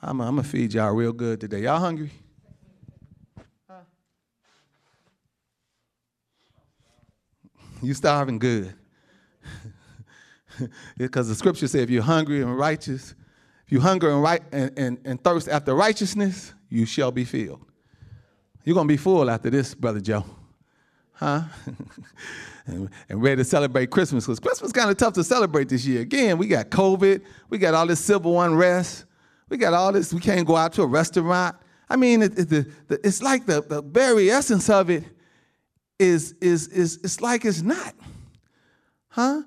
I'm going to feed y'all real good today. Y'all hungry? Huh? You starving good. Because the scripture says if you're hungry and righteous, if you hunger and thirst after righteousness, you shall be filled. You're going to be full after this, Brother Joe. Huh? and ready to celebrate Christmas. Because Christmas is kind of tough to celebrate this year. Again, we got COVID. We got all this civil unrest. We got all this. We can't go out to a restaurant. I mean, it's like the very essence of it is it's like it's not, huh?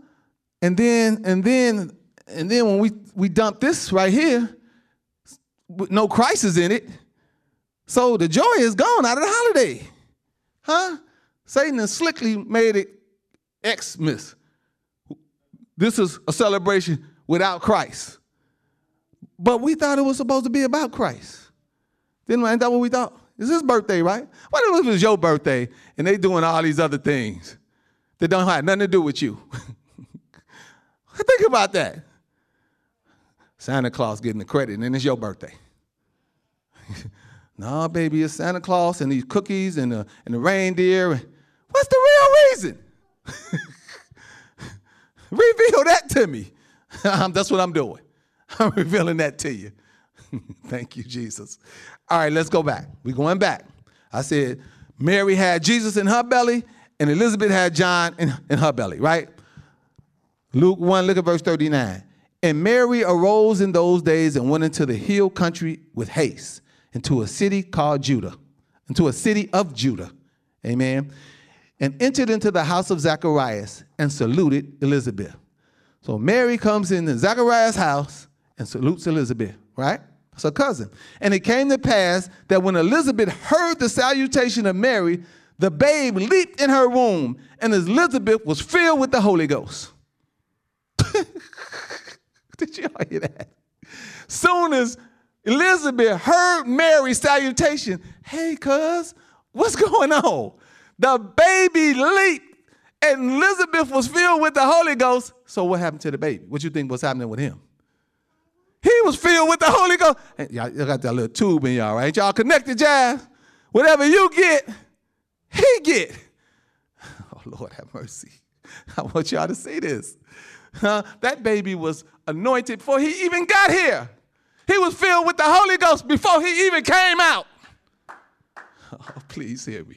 And then when we dump this right here, no Christ is in it. So the joy is gone out of the holiday. Huh? Satan has slickly made it Xmas. This is a celebration without Christ. But we thought it was supposed to be about Christ. Then ain't that what we thought? It's his birthday, right? What if it was your birthday and they doing all these other things that don't have nothing to do with you? Think about that. Santa Claus getting the credit and then it's your birthday. No, baby, it's Santa Claus and these cookies and the reindeer. What's the real reason? Reveal that to me. That's what I'm doing. I'm revealing that to you. Thank you, Jesus. All right, let's go back. We're going back. I said Mary had Jesus in her belly and Elizabeth had John in her belly, right? Luke 1, look at verse 39. And Mary arose in those days and went into the hill country with haste, into a city called Judah, into a city of Judah. Amen. And entered into the house of Zacharias and saluted Elizabeth. So Mary comes into Zacharias' house and salutes Elizabeth, right? That's her cousin. And it came to pass that when Elizabeth heard the salutation of Mary, the babe leaped in her womb, and Elizabeth was filled with the Holy Ghost. Did you all hear that? Soon as Elizabeth heard Mary's salutation, hey, cuz, what's going on? The baby leaped, and Elizabeth was filled with the Holy Ghost. So what happened to the baby? What you think was happening with him? He was filled with the Holy Ghost. And y'all got that little tube in y'all, right? Y'all connected, Jazz. Whatever you get, he get. Oh, Lord, have mercy. I want y'all to see this. Huh? That baby was anointed before he even got here. He was filled with the Holy Ghost before he even came out. Oh, please hear me.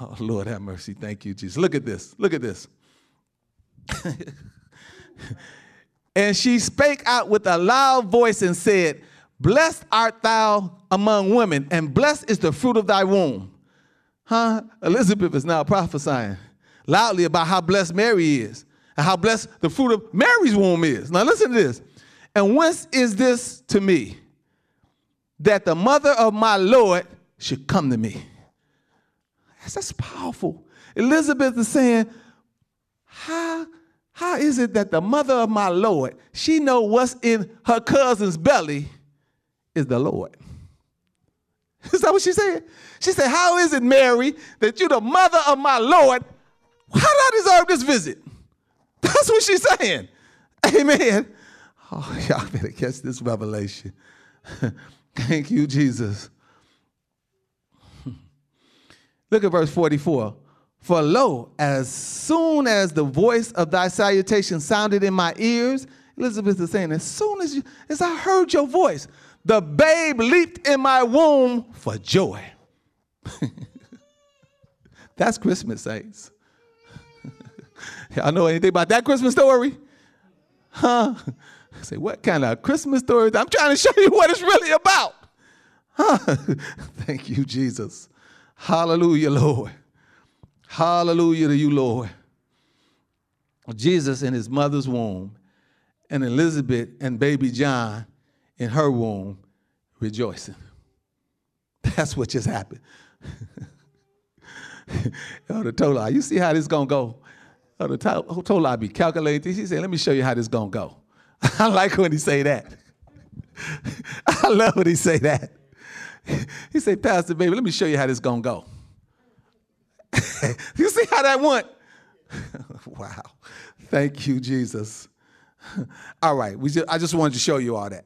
Oh, Lord, have mercy. Thank you, Jesus. Look at this. Look at this. And she spake out with a loud voice and said, blessed art thou among women, and blessed is the fruit of thy womb. Huh? Elizabeth is now prophesying loudly about how blessed Mary is, and how blessed the fruit of Mary's womb is. Now listen to this. And whence is this to me, that the mother of my Lord should come to me? That's powerful. Elizabeth is saying, how is it that the mother of my Lord, she know what's in her cousin's belly is the Lord? Is that what she said? She said, how is it, Mary, that you the mother of my Lord? How do I deserve this visit? That's what she's saying. Amen. Oh, y'all better catch this revelation. Thank you, Jesus. Look at verse 44. For lo, as soon as the voice of thy salutation sounded in my ears, Elizabeth is saying, as soon as I heard your voice, the babe leaped in my womb for joy. That's Christmas, saints. Y'all know anything about that Christmas story? Huh? I say, what kind of Christmas story? I'm trying to show you what it's really about. Huh? Thank you, Jesus. Hallelujah, Lord. Hallelujah to you, Lord. Jesus in his mother's womb, and Elizabeth and baby John in her womb rejoicing. That's what just happened. Elder Tola, you see how this going to go? Elder Tola be calculating. She said, let me show you how this going to go. I like when he say that. I love when he say that. He said, Pastor, baby, let me show you how this going to go. You see how that went? Wow. Thank you, Jesus. All right. I just wanted to show you all that.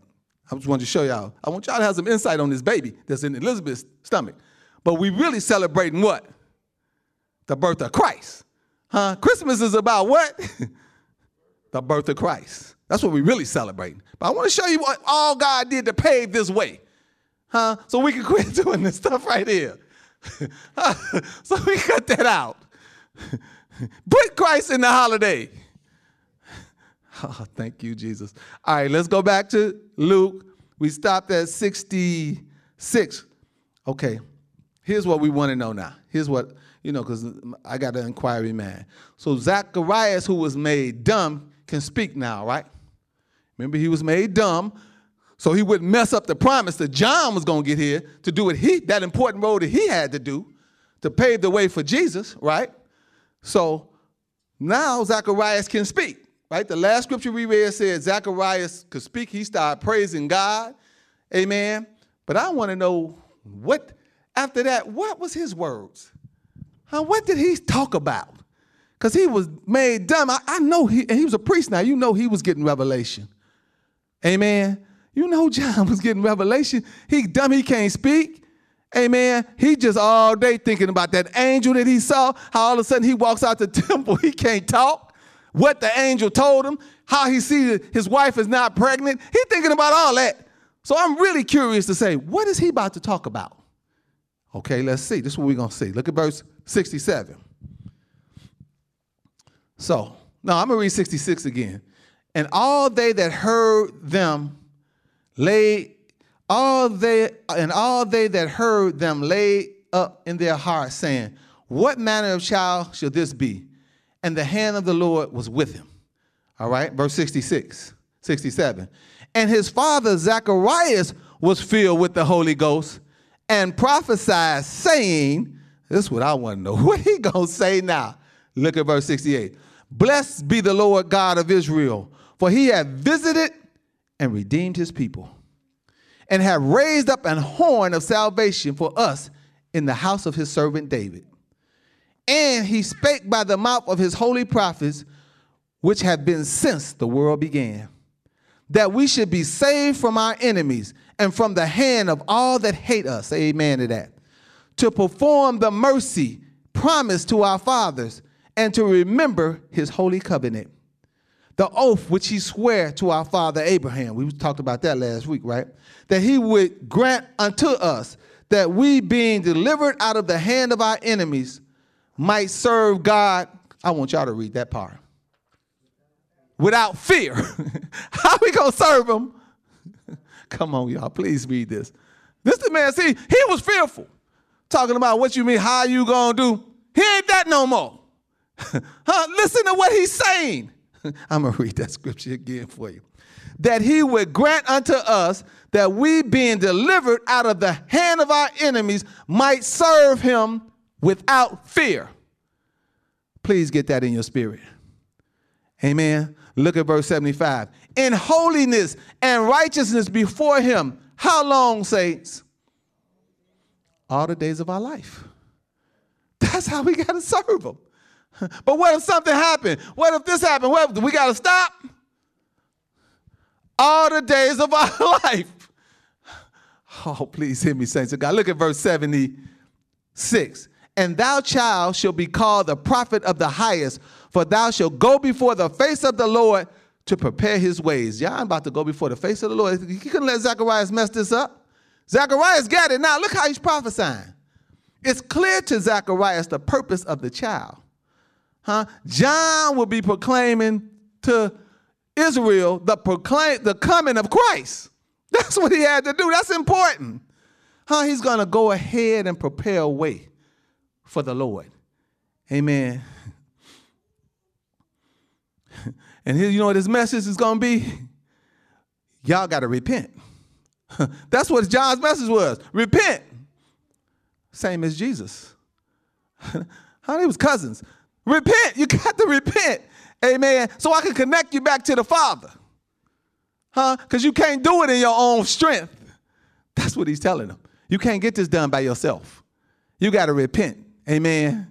I just wanted to show y'all. I want y'all to have some insight on this baby that's in Elizabeth's stomach. But we really celebrating what? The birth of Christ. Huh? Christmas is about what? The birth of Christ. That's what we really celebrating. But I want to show you what all God did to pave this way. Huh? So we can quit doing this stuff right here. So we cut that out. Put Christ in the holiday. Oh, thank you, Jesus. All right, let's go back to Luke. We stopped at 66. Okay, here's what we want to know now. Here's what you know, because I got an inquiry man. So Zacharias, who was made dumb, can speak now, right? Remember, he was made dumb, so he wouldn't mess up the promise that John was going to get here to do what that important role that he had to do to pave the way for Jesus, right? So now Zacharias can speak, right? The last scripture we read said Zacharias could speak. He started praising God, amen. But I want to know what, after that, what was his words? Huh? What did he talk about? Because he was made dumb. I know he was a priest now. You know he was getting revelation. Amen. You know John was getting revelation. He dumb. He can't speak. Amen. He just all day thinking about that angel that he saw, how all of a sudden he walks out the temple. He can't talk. What the angel told him, how he sees his wife is not pregnant. He's thinking about all that. So I'm really curious to say, what is he about to talk about? Okay, let's see. This is what we're going to see. Look at verse 67. So, now I'm going to read 66 again. And all they that heard them laid up in their hearts, saying, what manner of child shall this be? And the hand of the Lord was with him. All right, verse 66, 67. And his father Zacharias was filled with the Holy Ghost and prophesied, saying, this is what I want to know. What he going to say now? Look at verse 68. Blessed be the Lord God of Israel, for he hath visited and redeemed his people, and hath raised up an horn of salvation for us in the house of his servant David. And he spake by the mouth of his holy prophets, which have been since the world began, that we should be saved from our enemies and from the hand of all that hate us. Say amen to that. To perform the mercy promised to our fathers, and to remember his holy covenant, the oath which he sware to our father Abraham. We talked about that last week, right? That he would grant unto us that we, being delivered out of the hand of our enemies, might serve God. I want y'all to read that part. Without fear. How we going to serve him? Come on, y'all. Please read this. This the man, see, he was fearful. Talking about what you mean, how you going to do. He ain't that no more. Huh? Listen to what he's saying. I'm going to read that scripture again for you. That he would grant unto us that we, being delivered out of the hand of our enemies, might serve him without fear. Please get that in your spirit. Amen. Look at verse 75. In holiness and righteousness before him, how long, saints? All the days of our life. That's how we got to serve him. But what if something happened? What if this happened? What if we got to stop? All the days of our life. Oh, please hear me, saints of God. Look at verse 76. And thou, child, shall be called the prophet of the highest, for thou shalt go before the face of the Lord to prepare his ways. Y'all, I'm about to go before the face of the Lord. He couldn't let Zacharias mess this up. Zacharias got it. Now, look how he's prophesying. It's clear to Zacharias the purpose of the child. Huh? John will be proclaiming to Israel the coming of Christ. That's what he had to do. That's important. Huh? He's going to go ahead and prepare a way for the Lord. Amen. And here, you know what his message is going to be? Y'all got to repent. That's what John's message was. Repent. Same as Jesus. Huh? They was cousins. Repent. You got to repent. Amen. So I can connect you back to the Father. Huh? Because you can't do it in your own strength. That's what he's telling them. You can't get this done by yourself. You got to repent. Amen.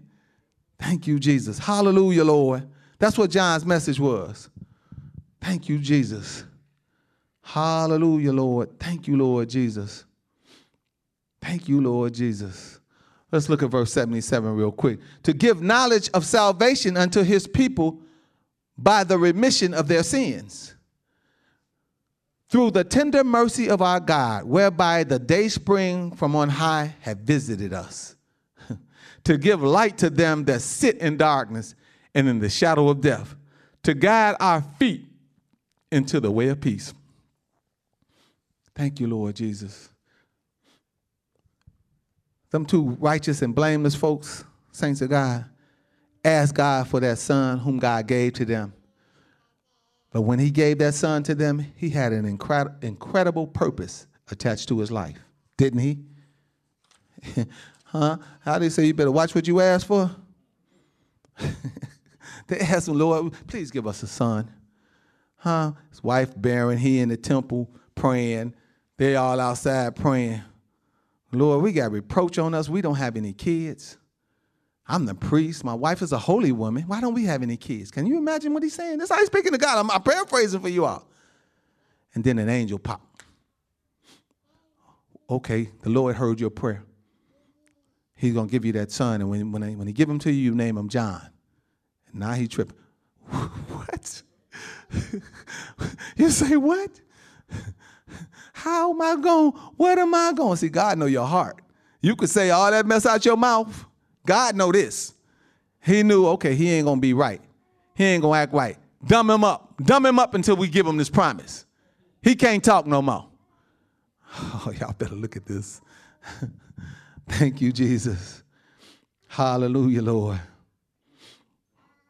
Thank you, Jesus. Hallelujah, Lord. That's what John's message was. Thank you, Jesus. Hallelujah, Lord. Thank you, Lord Jesus. Thank you, Lord Jesus. Let's look at verse 77 real quick. To give knowledge of salvation unto his people by the remission of their sins, through the tender mercy of our God, whereby the day spring from on high hath visited us, to give light to them that sit in darkness and in the shadow of death, to guide our feet into the way of peace. Thank you, Lord Jesus. Them two righteous and blameless folks, saints of God, asked God for that son whom God gave to them. But when he gave that son to them, he had an incredible purpose attached to his life, didn't he? Huh? How they say you better watch what you ask for? They asked him, Lord, please give us a son. Huh? His wife barren, he in the temple praying. They all outside praying. Lord, we got reproach on us. We don't have any kids. I'm the priest. My wife is a holy woman. Why don't we have any kids? Can you imagine what he's saying? That's how he's speaking to God. I'm paraphrasing for you all. And then an angel popped. Okay, the Lord heard your prayer. He's going to give you that son. And when he give him to you, you name him John. And now he tripping. What? You say what? How am I going? What am I going? See, God know your heart. You could say all that mess out your mouth. God know this. He knew, okay, he ain't going to be right. He ain't going to act right. Dumb him up. Dumb him up until we give him this promise. He can't talk no more. Oh, y'all better look at this. Thank you, Jesus. Hallelujah, Lord.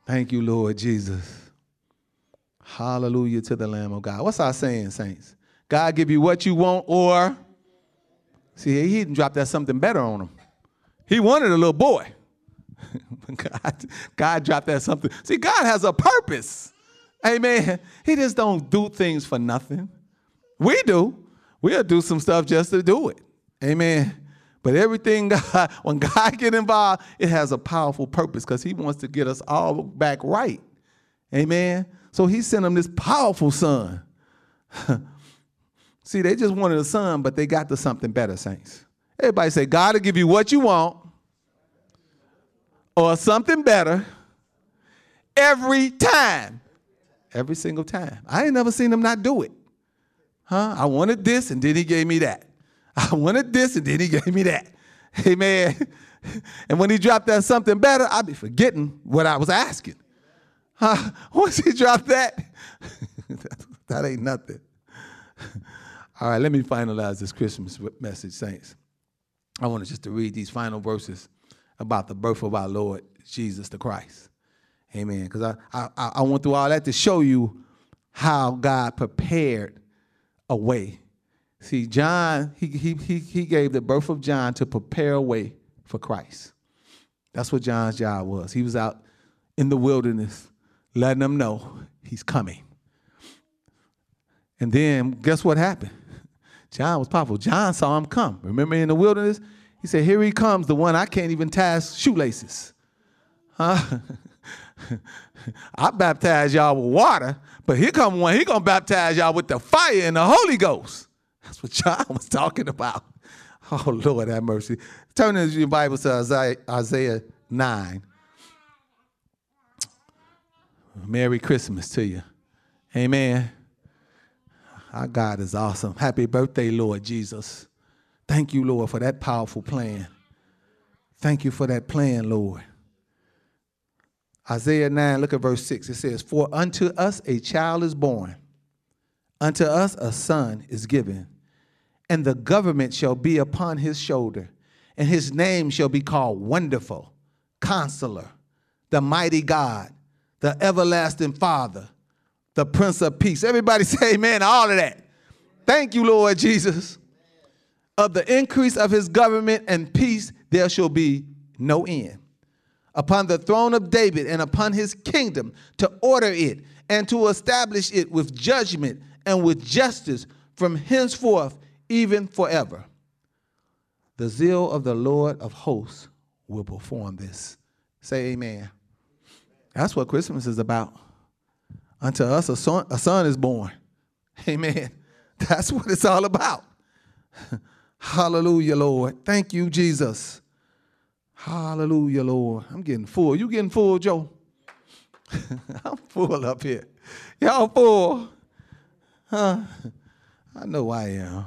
Thank you, Lord Jesus. Hallelujah to the Lamb of God. What's our saying, saints? God give you what you want or... See, he didn't drop that something better on him. He wanted a little boy. God dropped that something. See, God has a purpose. Amen. He just don't do things for nothing. We do. We'll do some stuff just to do it. Amen. But everything, when God get involved, it has a powerful purpose because he wants to get us all back right. Amen. So he sent him this powerful son. See, they just wanted a son, but they got to something better, saints. Everybody say, God will give you what you want or something better every time. Every single time. I ain't never seen him not do it. Huh? I wanted this, and then he gave me that. I wanted this, and then he gave me that. Amen. And when he dropped that something better, I'd be forgetting what I was asking. Huh? Once he dropped that, that ain't nothing. All right, let me finalize this Christmas message, saints. I want us just to read these final verses about the birth of our Lord, Jesus the Christ. Amen. Because I went through all that to show you how God prepared a way. See, John, he gave the birth of John to prepare a way for Christ. That's what John's job was. He was out in the wilderness letting them know he's coming. And then guess what happened? John was powerful. John saw him come. Remember in the wilderness? He said, here he comes, the one I can't even tie shoelaces. Huh? I baptize y'all with water, but here come one. He going to baptize y'all with the fire and the Holy Ghost. That's what John was talking about. Oh, Lord, have mercy. Turn in your Bible to Isaiah 9. Merry Christmas to you. Amen. Our God is awesome. Happy birthday, Lord Jesus. Thank you, Lord, for that powerful plan. Thank you for that plan, Lord. Isaiah 9, look at verse 6. It says, for unto us a child is born. Unto us a son is given, and the government shall be upon his shoulder, and his name shall be called Wonderful, Counselor, the Mighty God, the Everlasting Father, the Prince of Peace. Everybody say amen to all of that. Thank you, Lord Jesus. Of the increase of his government and peace, there shall be no end. Upon the throne of David and upon his kingdom, to order it and to establish it with judgment and with justice from henceforth, even forever. The zeal of the Lord of hosts will perform this. Say amen. That's what Christmas is about. Unto us a son is born. Amen. That's what it's all about. Hallelujah, Lord. Thank you, Jesus. Hallelujah, Lord. I'm getting full. You getting full, Joe? I'm full up here. Y'all full? Huh? I know I am.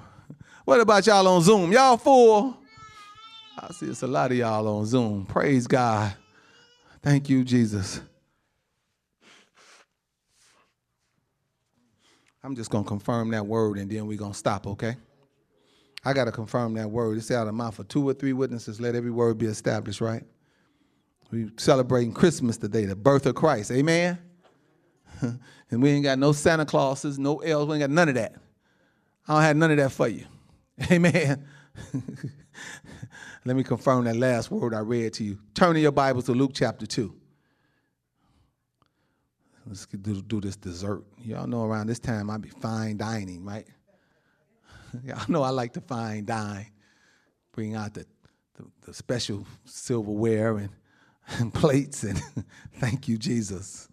What about y'all on Zoom? Y'all full? I see it's a lot of y'all on Zoom. Praise God. Thank you, Jesus. I'm just going to confirm that word, and then we're going to stop, okay? I got to confirm that word. It's out of the mouth of two or three witnesses. Let every word be established, right? We're celebrating Christmas today, the birth of Christ. Amen? And we ain't got no Santa Clauses, no elves. We ain't got none of that. I don't have none of that for you. Amen? Let me confirm that last word I read to you. Turn in your Bibles to Luke chapter 2. Let's do this dessert. Y'all know around this time I be fine dining, right? Y'all know I like to fine dine. Bring out the special silverware and plates and thank you, Jesus.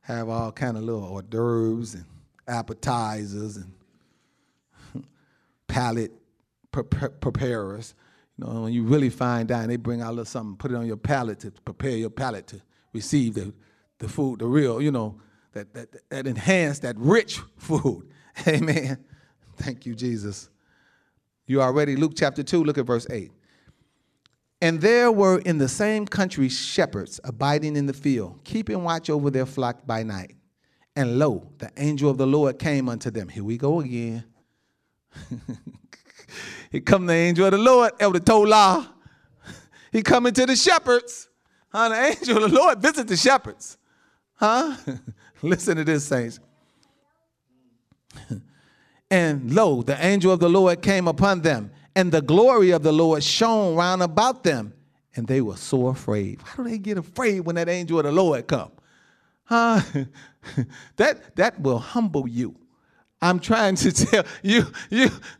Have all kind of little hors d'oeuvres and appetizers and palate preparers. You know, when you really fine dine, they bring out a little something, put it on your palate to prepare your palate to receive the food, the real, you know, that enhanced, that rich food. Amen. Thank you, Jesus. You are ready. Luke chapter 2, look at verse 8. And there were in the same country shepherds abiding in the field, keeping watch over their flock by night. And lo, the angel of the Lord came unto them. Here we go again. Here come the angel of the Lord, Elder Tola. He coming to the shepherds. The angel of the Lord visit the shepherds. Listen to this, saints. And lo, the angel of the Lord came upon them, and the glory of the Lord shone round about them, and they were sore afraid. Why do they get afraid when that angel of the Lord come? That will humble you. I'm trying to tell you.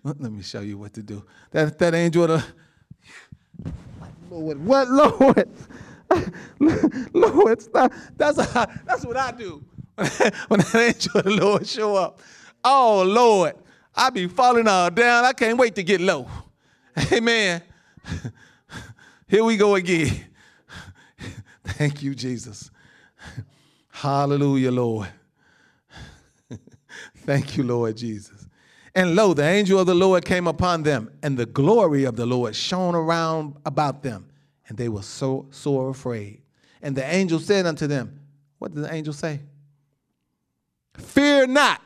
Let me show you what to do. That angel of the Lord. What, Lord? Lord, stop. That's what I do when that angel of the Lord show up. Oh, Lord, I be falling all down. I can't wait to get low. Amen. Here we go again. Thank you, Jesus. Hallelujah, Lord. Thank you, Lord Jesus. And lo, the angel of the Lord came upon them, and the glory of the Lord shone around about them, and they were so sore afraid. And the angel said unto them, what did the angel say? Fear not.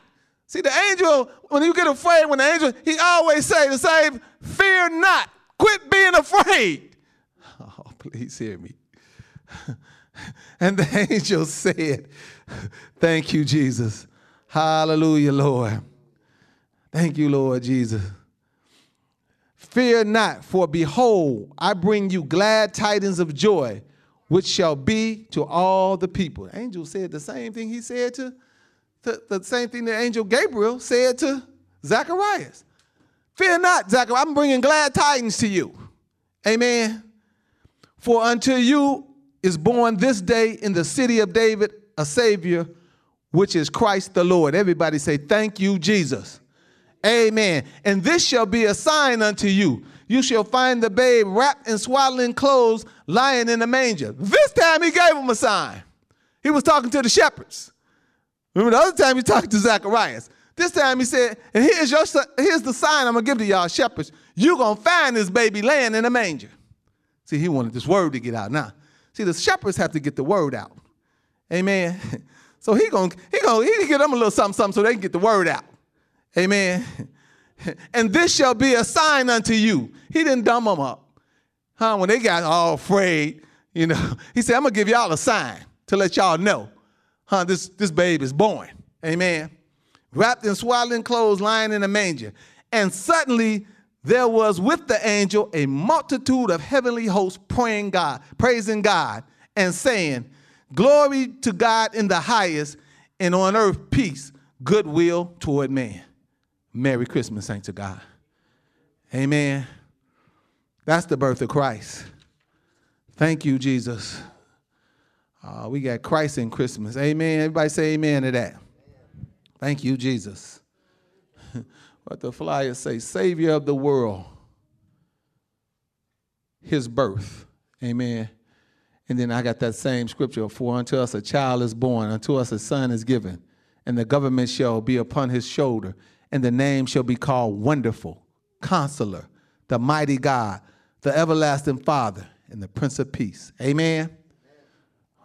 See, the angel, when you get afraid, when the angel, he always say the same, fear not. Quit being afraid. Oh, please hear me. And the angel said, thank you, Jesus. Hallelujah, Lord. Thank you, Lord Jesus. Fear not, for behold, I bring you glad tidings of joy, which shall be to all the people. The angel said the same thing he said to the same thing the angel Gabriel said to Zacharias. Fear not, Zacharias, I'm bringing glad tidings to you. Amen. For unto you is born this day in the city of David a Savior, which is Christ the Lord. Everybody say, thank you, Jesus. Amen. And this shall be a sign unto you. You shall find the babe wrapped in swaddling clothes, lying in a manger. This time he gave him a sign. He was talking to the shepherds. Remember the other time he talked to Zacharias. This time he said, and here's the sign I'm going to give to y'all shepherds. You're going to find this baby laying in a manger. See, he wanted this word to get out now. See, the shepherds have to get the word out. Amen. So he give them a little something, something so they can get the word out. Amen. And this shall be a sign unto you. He didn't dumb them up. When they got all afraid, you know, he said, I'm going to give y'all a sign to let y'all know, this babe is born. Amen. Wrapped in swaddling clothes, lying in a manger. And suddenly there was with the angel a multitude of heavenly hosts praising God and saying, glory to God in the highest, and on earth peace, goodwill toward man. Merry Christmas, saints of God. Amen. That's the birth of Christ. Thank you, Jesus. We got Christ in Christmas. Amen. Everybody say amen to that. Thank you, Jesus. But the flyers say, Savior of the world, his birth. Amen. And then I got that same scripture, for unto us a child is born, unto us a son is given, and the government shall be upon his shoulder, and the name shall be called Wonderful, Counselor, the Mighty God, the Everlasting Father, and the Prince of Peace. Amen?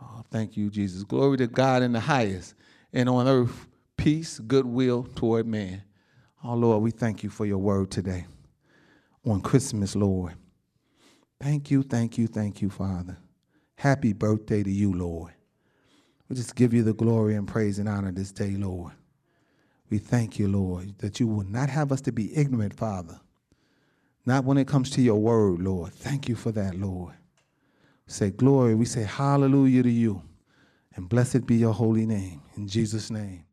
Oh, thank you, Jesus. Glory to God in the highest, and on earth, peace, goodwill toward man. Oh, Lord, we thank you for your word today on Christmas, Lord. Thank you, Father. Happy birthday to you, Lord. We just give you the glory and praise and honor this day, Lord. We thank you, Lord, that you will not have us to be ignorant, Father. Not when it comes to your word, Lord. Thank you for that, Lord. We say glory. We say hallelujah to you. And blessed be your holy name. In Jesus' name.